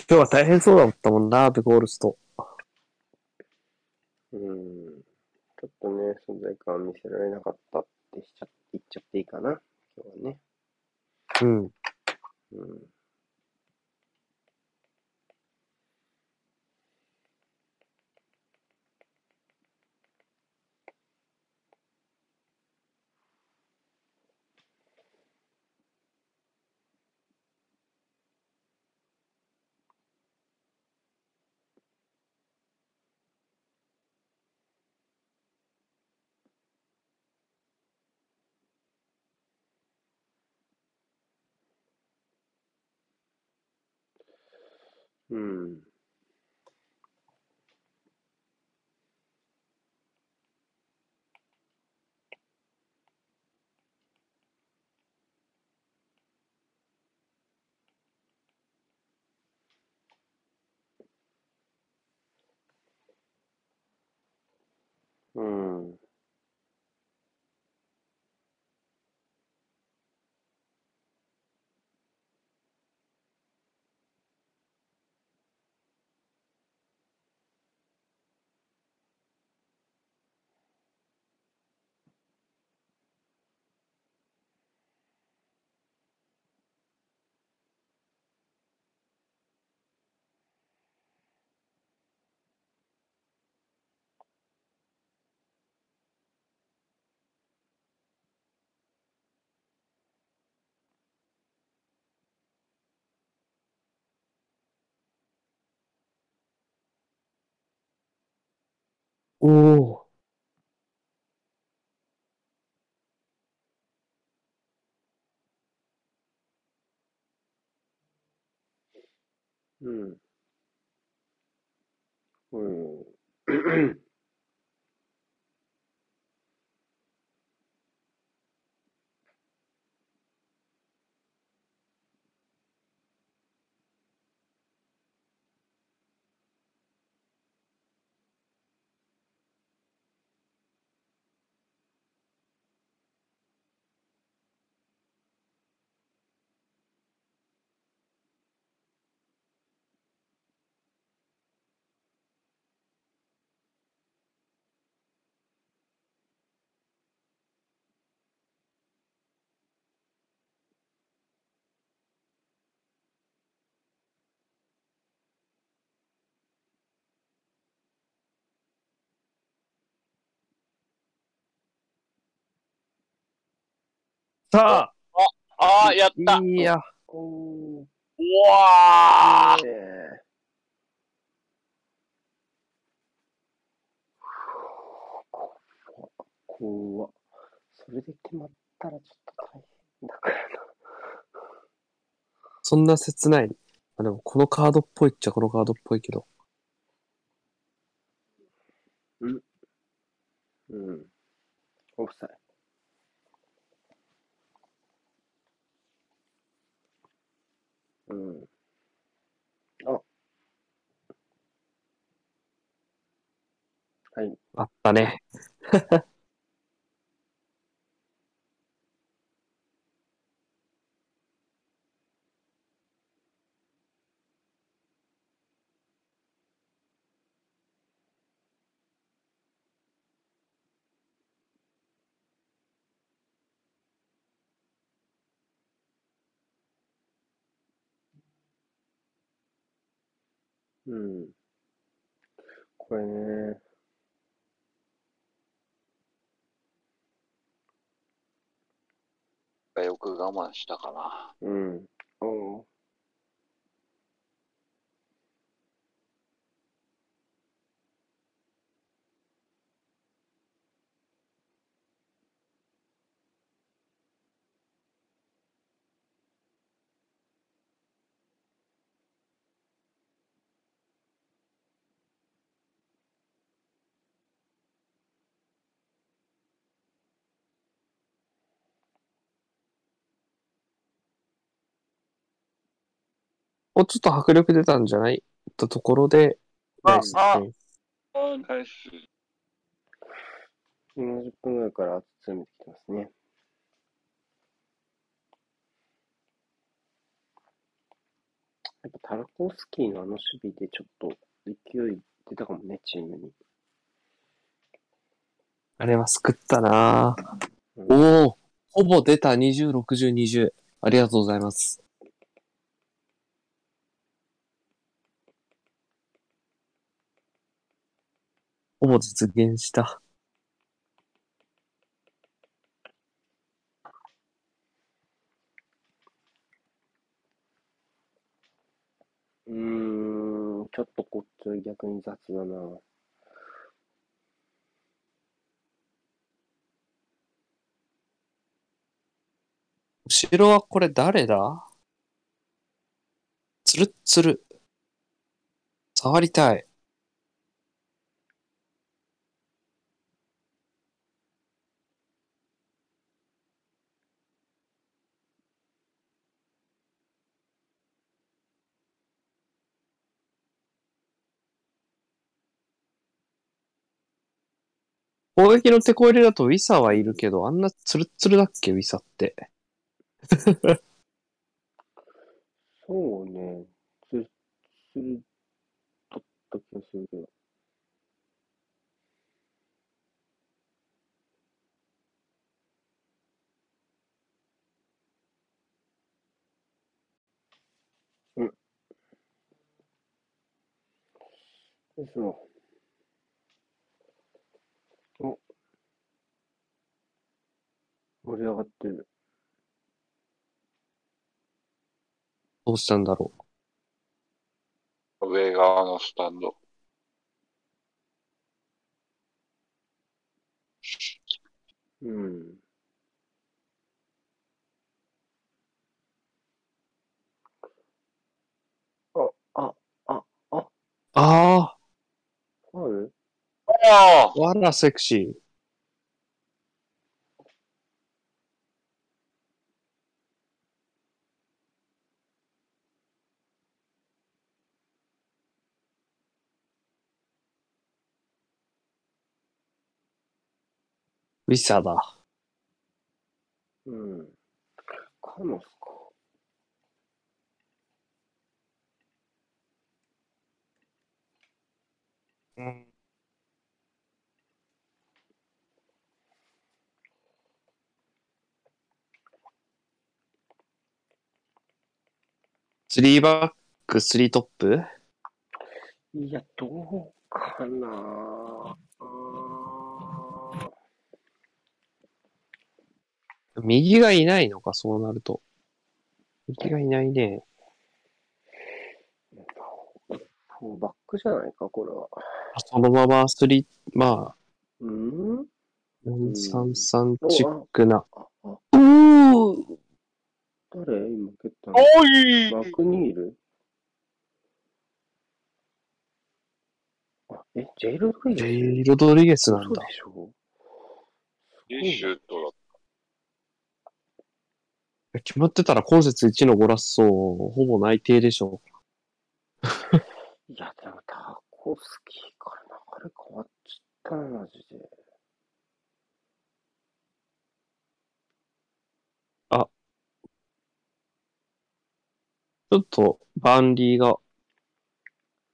今日は大変そうだったもんな、ベゴールスと。うん。ちょっとね、存在感を見せられなかったって言っちゃっていいかな、今日はね。うん。うん、うん。うん。おお。うん。うん。さあ、ああ、やった。いや。うわー。怖っ。それで決まったらちょっと大変だからな。そんな切ない。あ、でもこのカードっぽいっちゃこのカードっぽいけど。うん。うん。オフサイド。うん。あ。はい。あったね。うん。これね。よく我慢したかな。うん。おう。もうちょっと迫力出たんじゃないとところで、ナイス。70分ぐらいから詰めてきてますね。やっぱタラコフスキーのあの守備でちょっと勢い出たかもね、チームに。あれは救ったなぁ。うん、おお、ほぼ出た。20、60、20。ありがとうございます。ほぼ実現した。ちょっとこっちは逆に雑だな。後ろはこれ誰だ？つるっつる。触りたい。攻撃の手こ入れだとウィサはいるけど、あんなツルッツルだっけウィサって。そうね。ツルッツルだった気がするけど。うん。でしょ。お、盛り上がってる。どうしたんだろう。上側のスタンド。うん。ファウル？わらセクシー。ウィサだ。うん。カノスか。うん。3バック、3トップ？いや、どうかなぁ。右がいないのか、そうなると。右がいないね。バックじゃないか、これは。そのまま3、まあ。433チックな。誰今蹴ったの？マクニール？ジェイ・ロドリゲスなんだ。いいシュートだった。決まってたら今節1のゴラッソほぼ内定でしょう。いや、でもタコフスキーから流れ変わっちゃったな、マジで。ちょっとバンリーが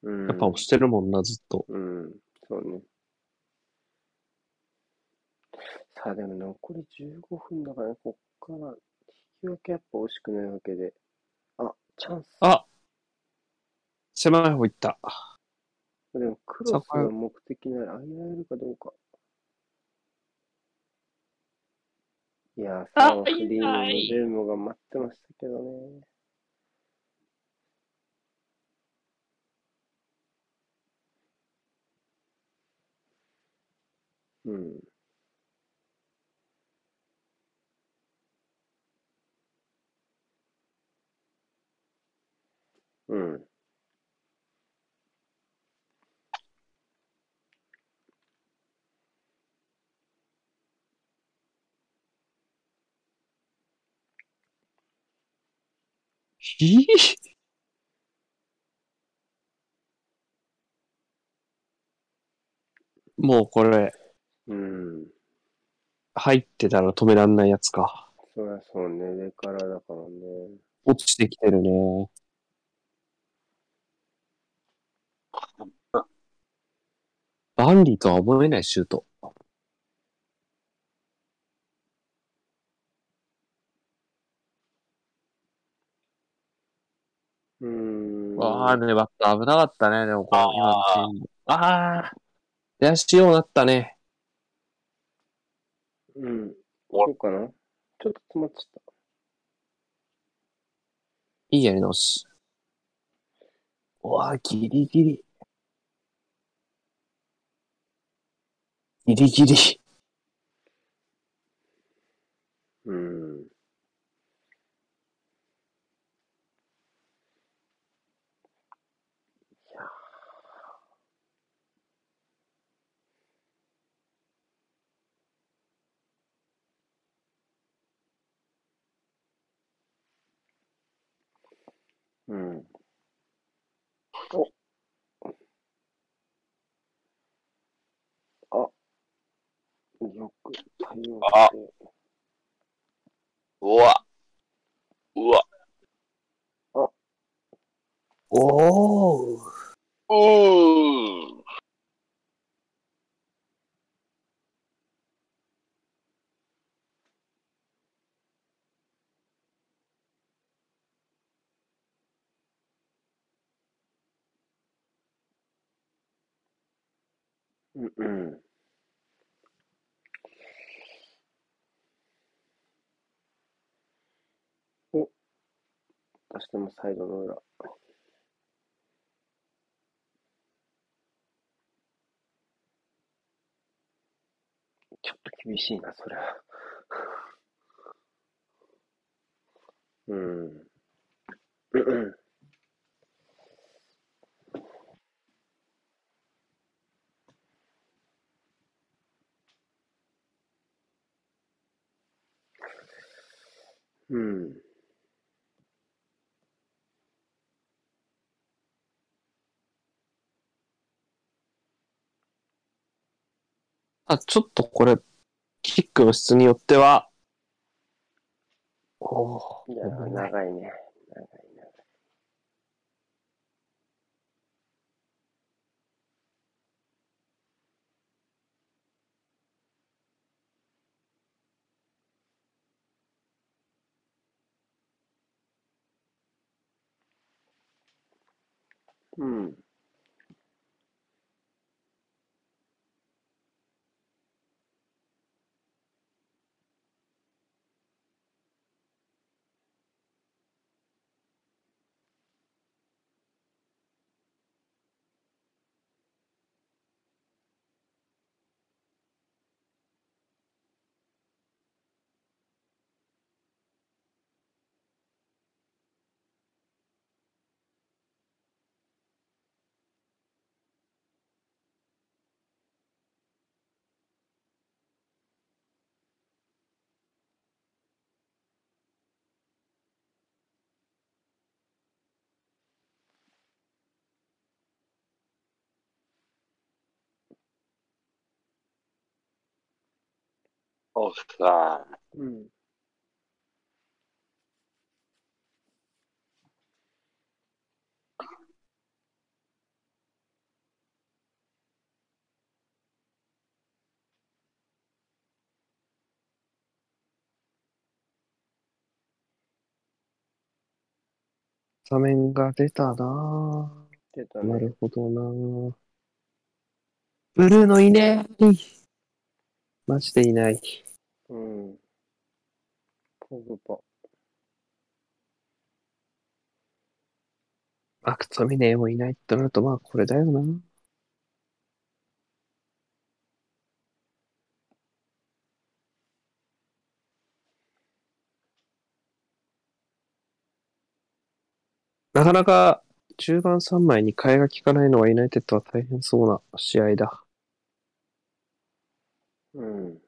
やっぱ押してるもんな、ずっと。うん、そうね。さあでも残り15分だからね、こっから引き分けやっぱ惜しくないわけで。あ、チャンス。あ、狭い方行った。でもクロスの目的ならあげられるかどうか。いやー、フリーのジェルモが待ってましたけどね。うん。うん。ひぃもうこれ。うん。入ってたら止めらんないやつか。そりゃそうね、上からだからね。落ちてきてるね。バンリーとは思えないシュート。ああ、ね、バッター危なかったね、でもこの今のチーム。ああ、出しようになったね。うん。そうかな？ちょっと詰まっちゃった。いいやり直し。うわぁ、ギリギリ。ギリギリ。うん。お。あ。よく対応して。うわ。あ。おー。うん。お、出してもサイドの裏。ちょっと厳しいな、それは。うん。うん。あ、ちょっとこれ、キックの質によっては、おお、長いね。長い。うん。オフサイド。画面が出たなぁ。出たね。なるほどなぁ。ブルーのいねー。マジでいない。うん。ポグバ。マクトミネもいないってなると、まあこれだよな。なかなか中盤3枚に替えが効かないのはユナイテッドは大変そうな試合だ。うん。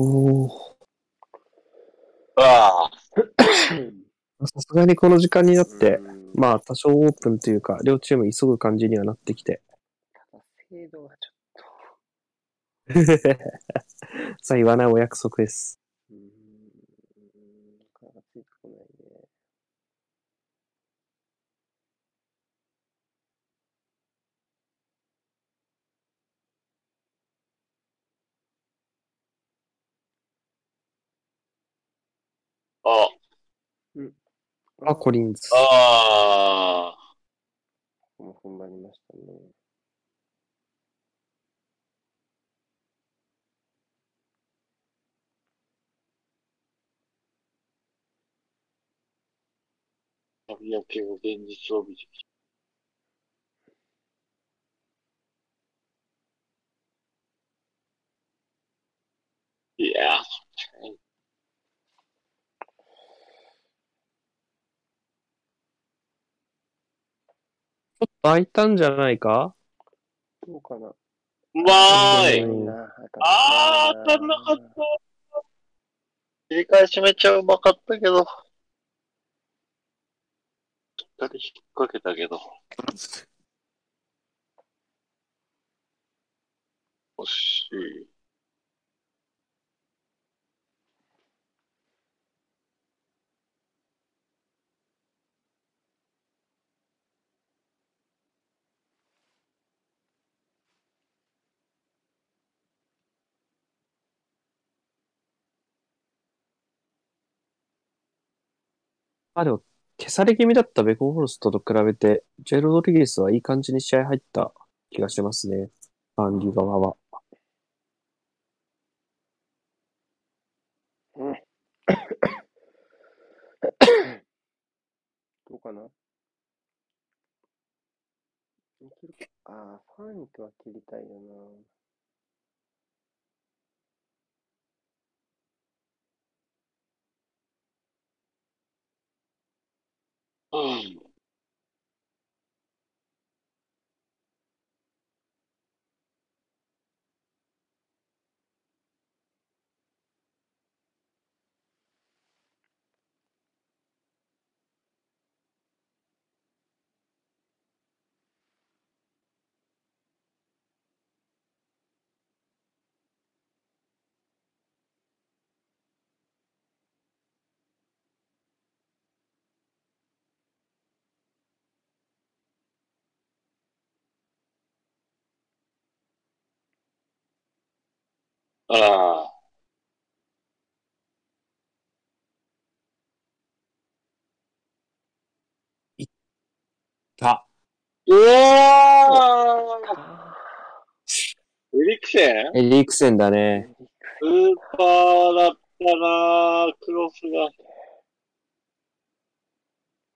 おお。ああ。さすがにこの時間になって、まあ多少オープンというか、両チーム急ぐ感じにはなってきて。ただ精度がちょっと。さあ言わないお約束です。あ、うん。あ、コリンズ。ああ。もう踏ん張りましたね。旅明けを現実を見てきた。いやー。ちょっと開いたんじゃないか？どうかな？わーい！あー、当たんなかった。切り返しめっちゃうまかったけど。しっかり引っ掛けたけど。惜しい。あ、でも、消され気味だったベコホルストと比べて、ジェルドリゲスはいい感じに試合入った気がしますね。バンディ側は。うん。どうかな？ああ、ファンクは切りたいよな。うん。ああ。いった。おぉー！エリクセン？エリクセンだね。スーパーだったなぁ、クロスが。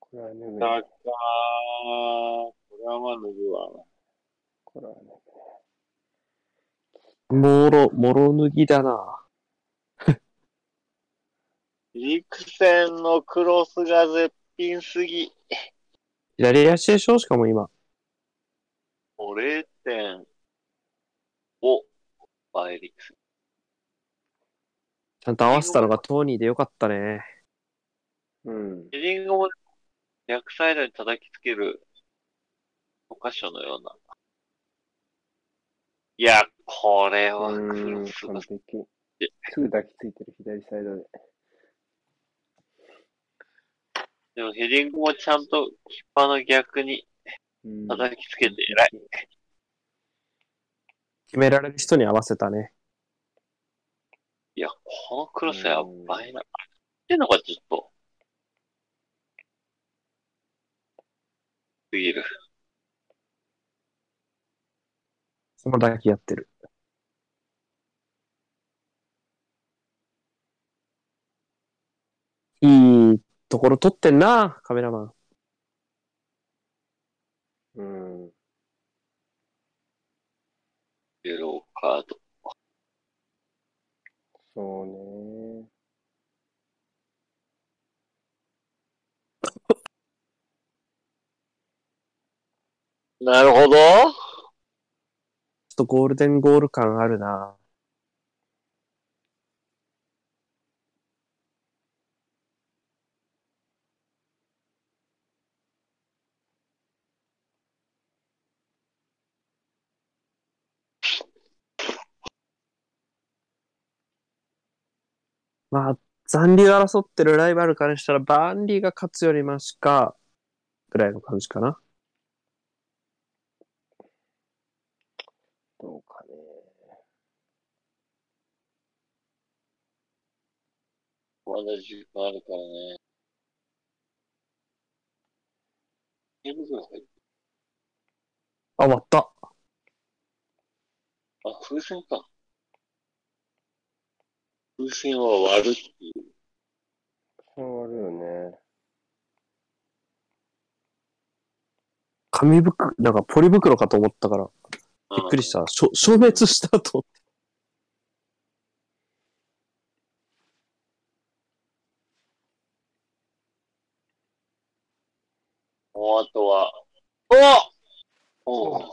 これは脱ぐ。だかー。これはまあ脱ぐわ。これは脱ぐ。もろ脱ぎだな。リクセンのクロスが絶品すぎ。左足でしょ？しかも今。もう 0.5 バイリクセン。ちゃんと合わせたのがトーニーでよかったね。うん。ヘディングも逆サイドに叩きつけるお菓子のような。いや、これはすごい。すぐ抱きついてる、左サイドで。でもヘディングもちゃんとキッパーの逆に叩きつけて偉い。決められる人に合わせたね。いや、このクロスやばいな。ってのがずっと。すぎる。その抱きやってる。いいところ撮ってんな、カメラマン。イエローカード。そうね。なるほど。ちょっとゴールデンゴール感あるな。まあ、残留争ってるライバルからしたら、バーンリーが勝つよりマシか、ぐらいの感じかな。どうかね。まだ時間あるからね。あ、終わった。あ、風船か。風船は割るっていう。割るよね。紙袋、なんかポリ袋かと思ったから、びっくりした。消滅したと。もうあとは、おぉ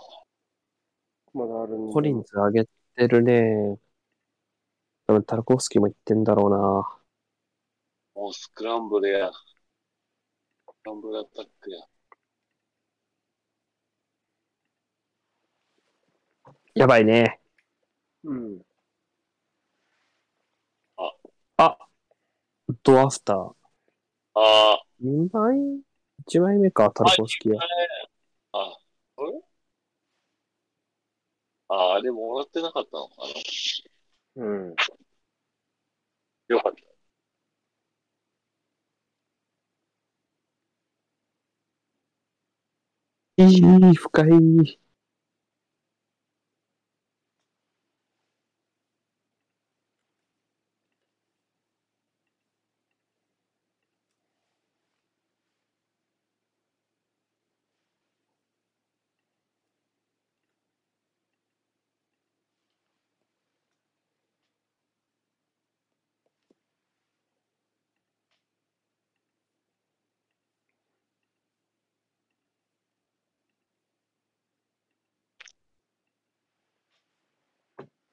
まだあるね。コリンズ上げてるね。多分タルコフスキーも言ってんだろうな。もうスクランブルや。スクランブルアタックや。やばいね。うん。あ、ドアフター。あー。2枚 ?1 枚目か、タルコフスキーや。あ、あれあ、でももらってなかったのかな。うん。よかった。深い。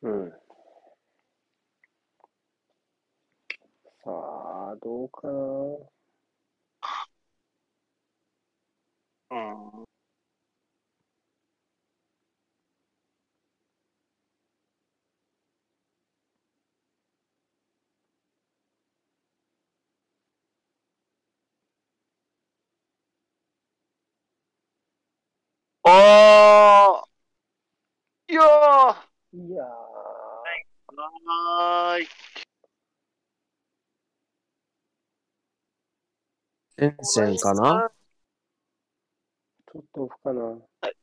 うん。さあ、どうかな。うん。ああ。いやー。いやー。はーい。前線かな？ちょっとオフかな。はい。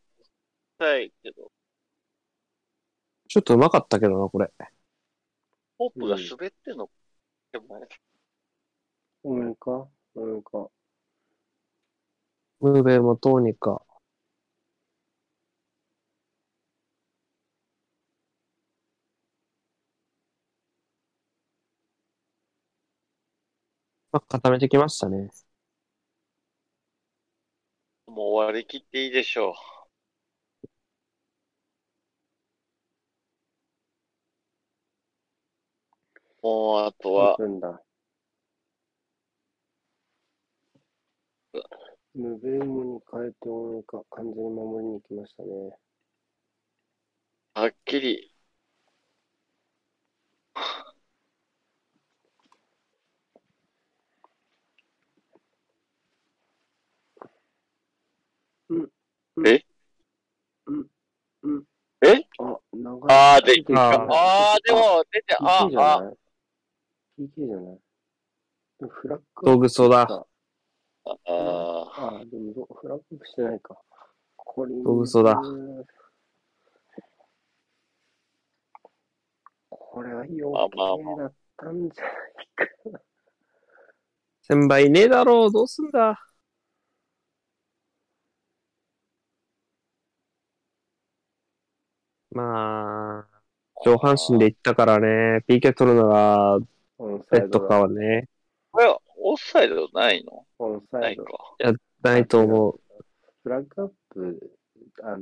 はい、けど。ちょっとうまかったけどな、これ。ホープが滑ってんの、うん、でもね。どうにか。ムーベもどうにか。固めてきましたね。もう終わりきっていいでしょう。もうあとは。ムベーモに変えておるか、完全に守りに行きましたね。はっきり。ええああ、で、ああ、でも、出て、ああ、PK じゃないフラッグ。道具そうだ。ああ、でも、フラッグしてないか。これ。道具そうだ。これはよくだったんじゃないか。先輩いねえだろう、どうすんだ。まあ、上半身でいったからね、PK 取るなら、ベッドかはね。これ、オフサイドないの？オフサイド。いや、ないと思う。フラッグアップ、ファー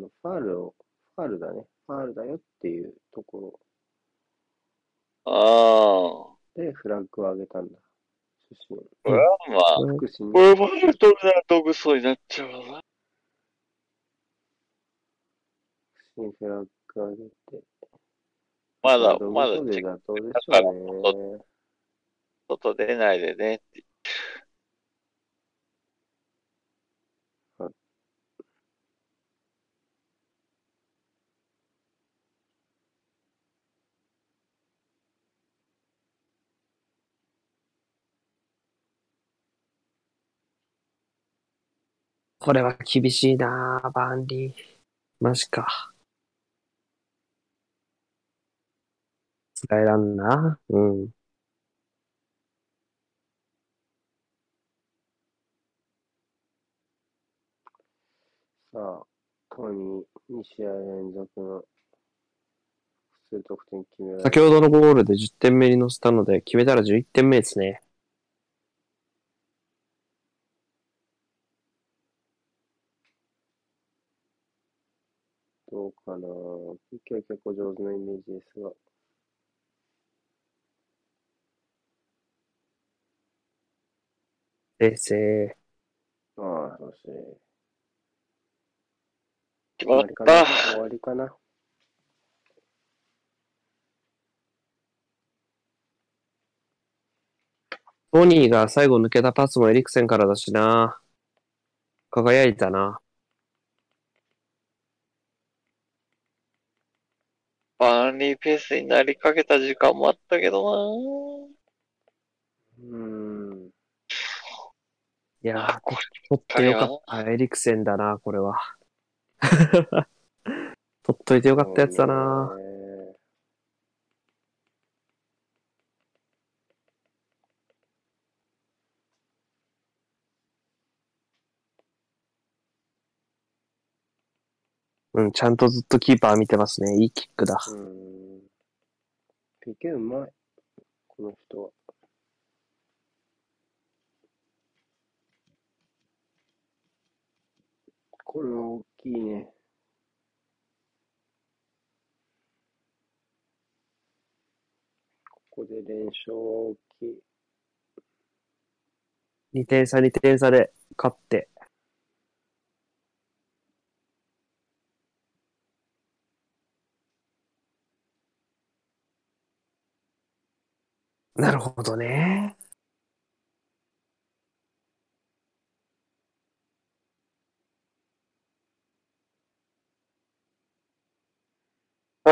ルだね。ファールだよっていうところ。ああ。で、フラッグを上げたんだ。これはまあ、これファール取るならドグソになっちゃうな。フラッグ上げて。まだ、だから外出ないでねって。これは厳しいな、バンリー。マジか。使えらんな。うん。さあ、トニー、2試合連続の複数得点決められた。先ほどのゴールで10点目に乗せたので、決めたら11点目ですね。どうかな。PK は結構上手なイメージですが。冷静。ああ、そうし。決まった。終わりかな。トニーが最後抜けたパスもエリクセンからだしな。輝いたな。バーンリーペースになりかけた時間もあったけどな。いやー、これ、取ってよかった。エリクセンだな、これは。取っといてよかったやつだな。うん、ちゃんとずっとキーパー見てますね。いいキックだ。PK うまい。この人は。これは大きいね。ここで連勝は大きい。2点差で勝って。なるほどね。うん、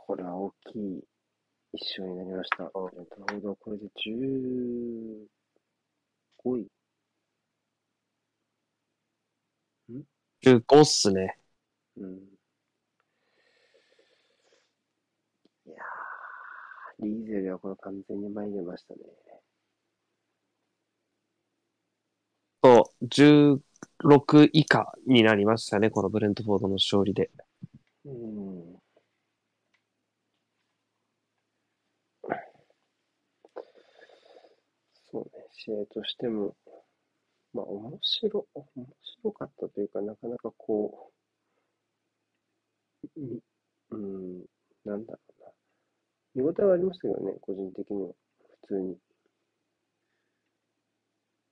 これは大きい一勝になりました。なるほど、これで15位。15っすね。うん。いやー、リーゼルはこれ完全に前に出ましたね。そう、16以下になりましたね、このブレントフォードの勝利で。うん、そうね、試合としても、まあ、面白かったというか、なかなかこう、なんだろうな。見応えはありましたけどね、個人的には。普通に。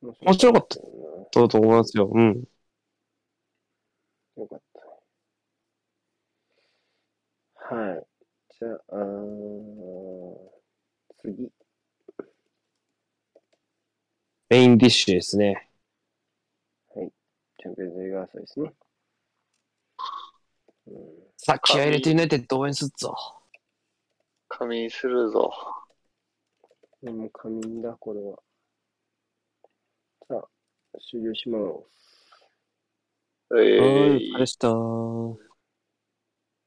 面白かったよな。そうだと思いますよ。うん。よかった。はい。じゃあ、次。メインディッシュですね。はい。チャンピオンズリーグ争いですね。さあ、気合入れてユナイテッド応援するぞ。仮眠するぞ。でも仮眠だ、これは。さあ、終了します。はい、ありがとうございました。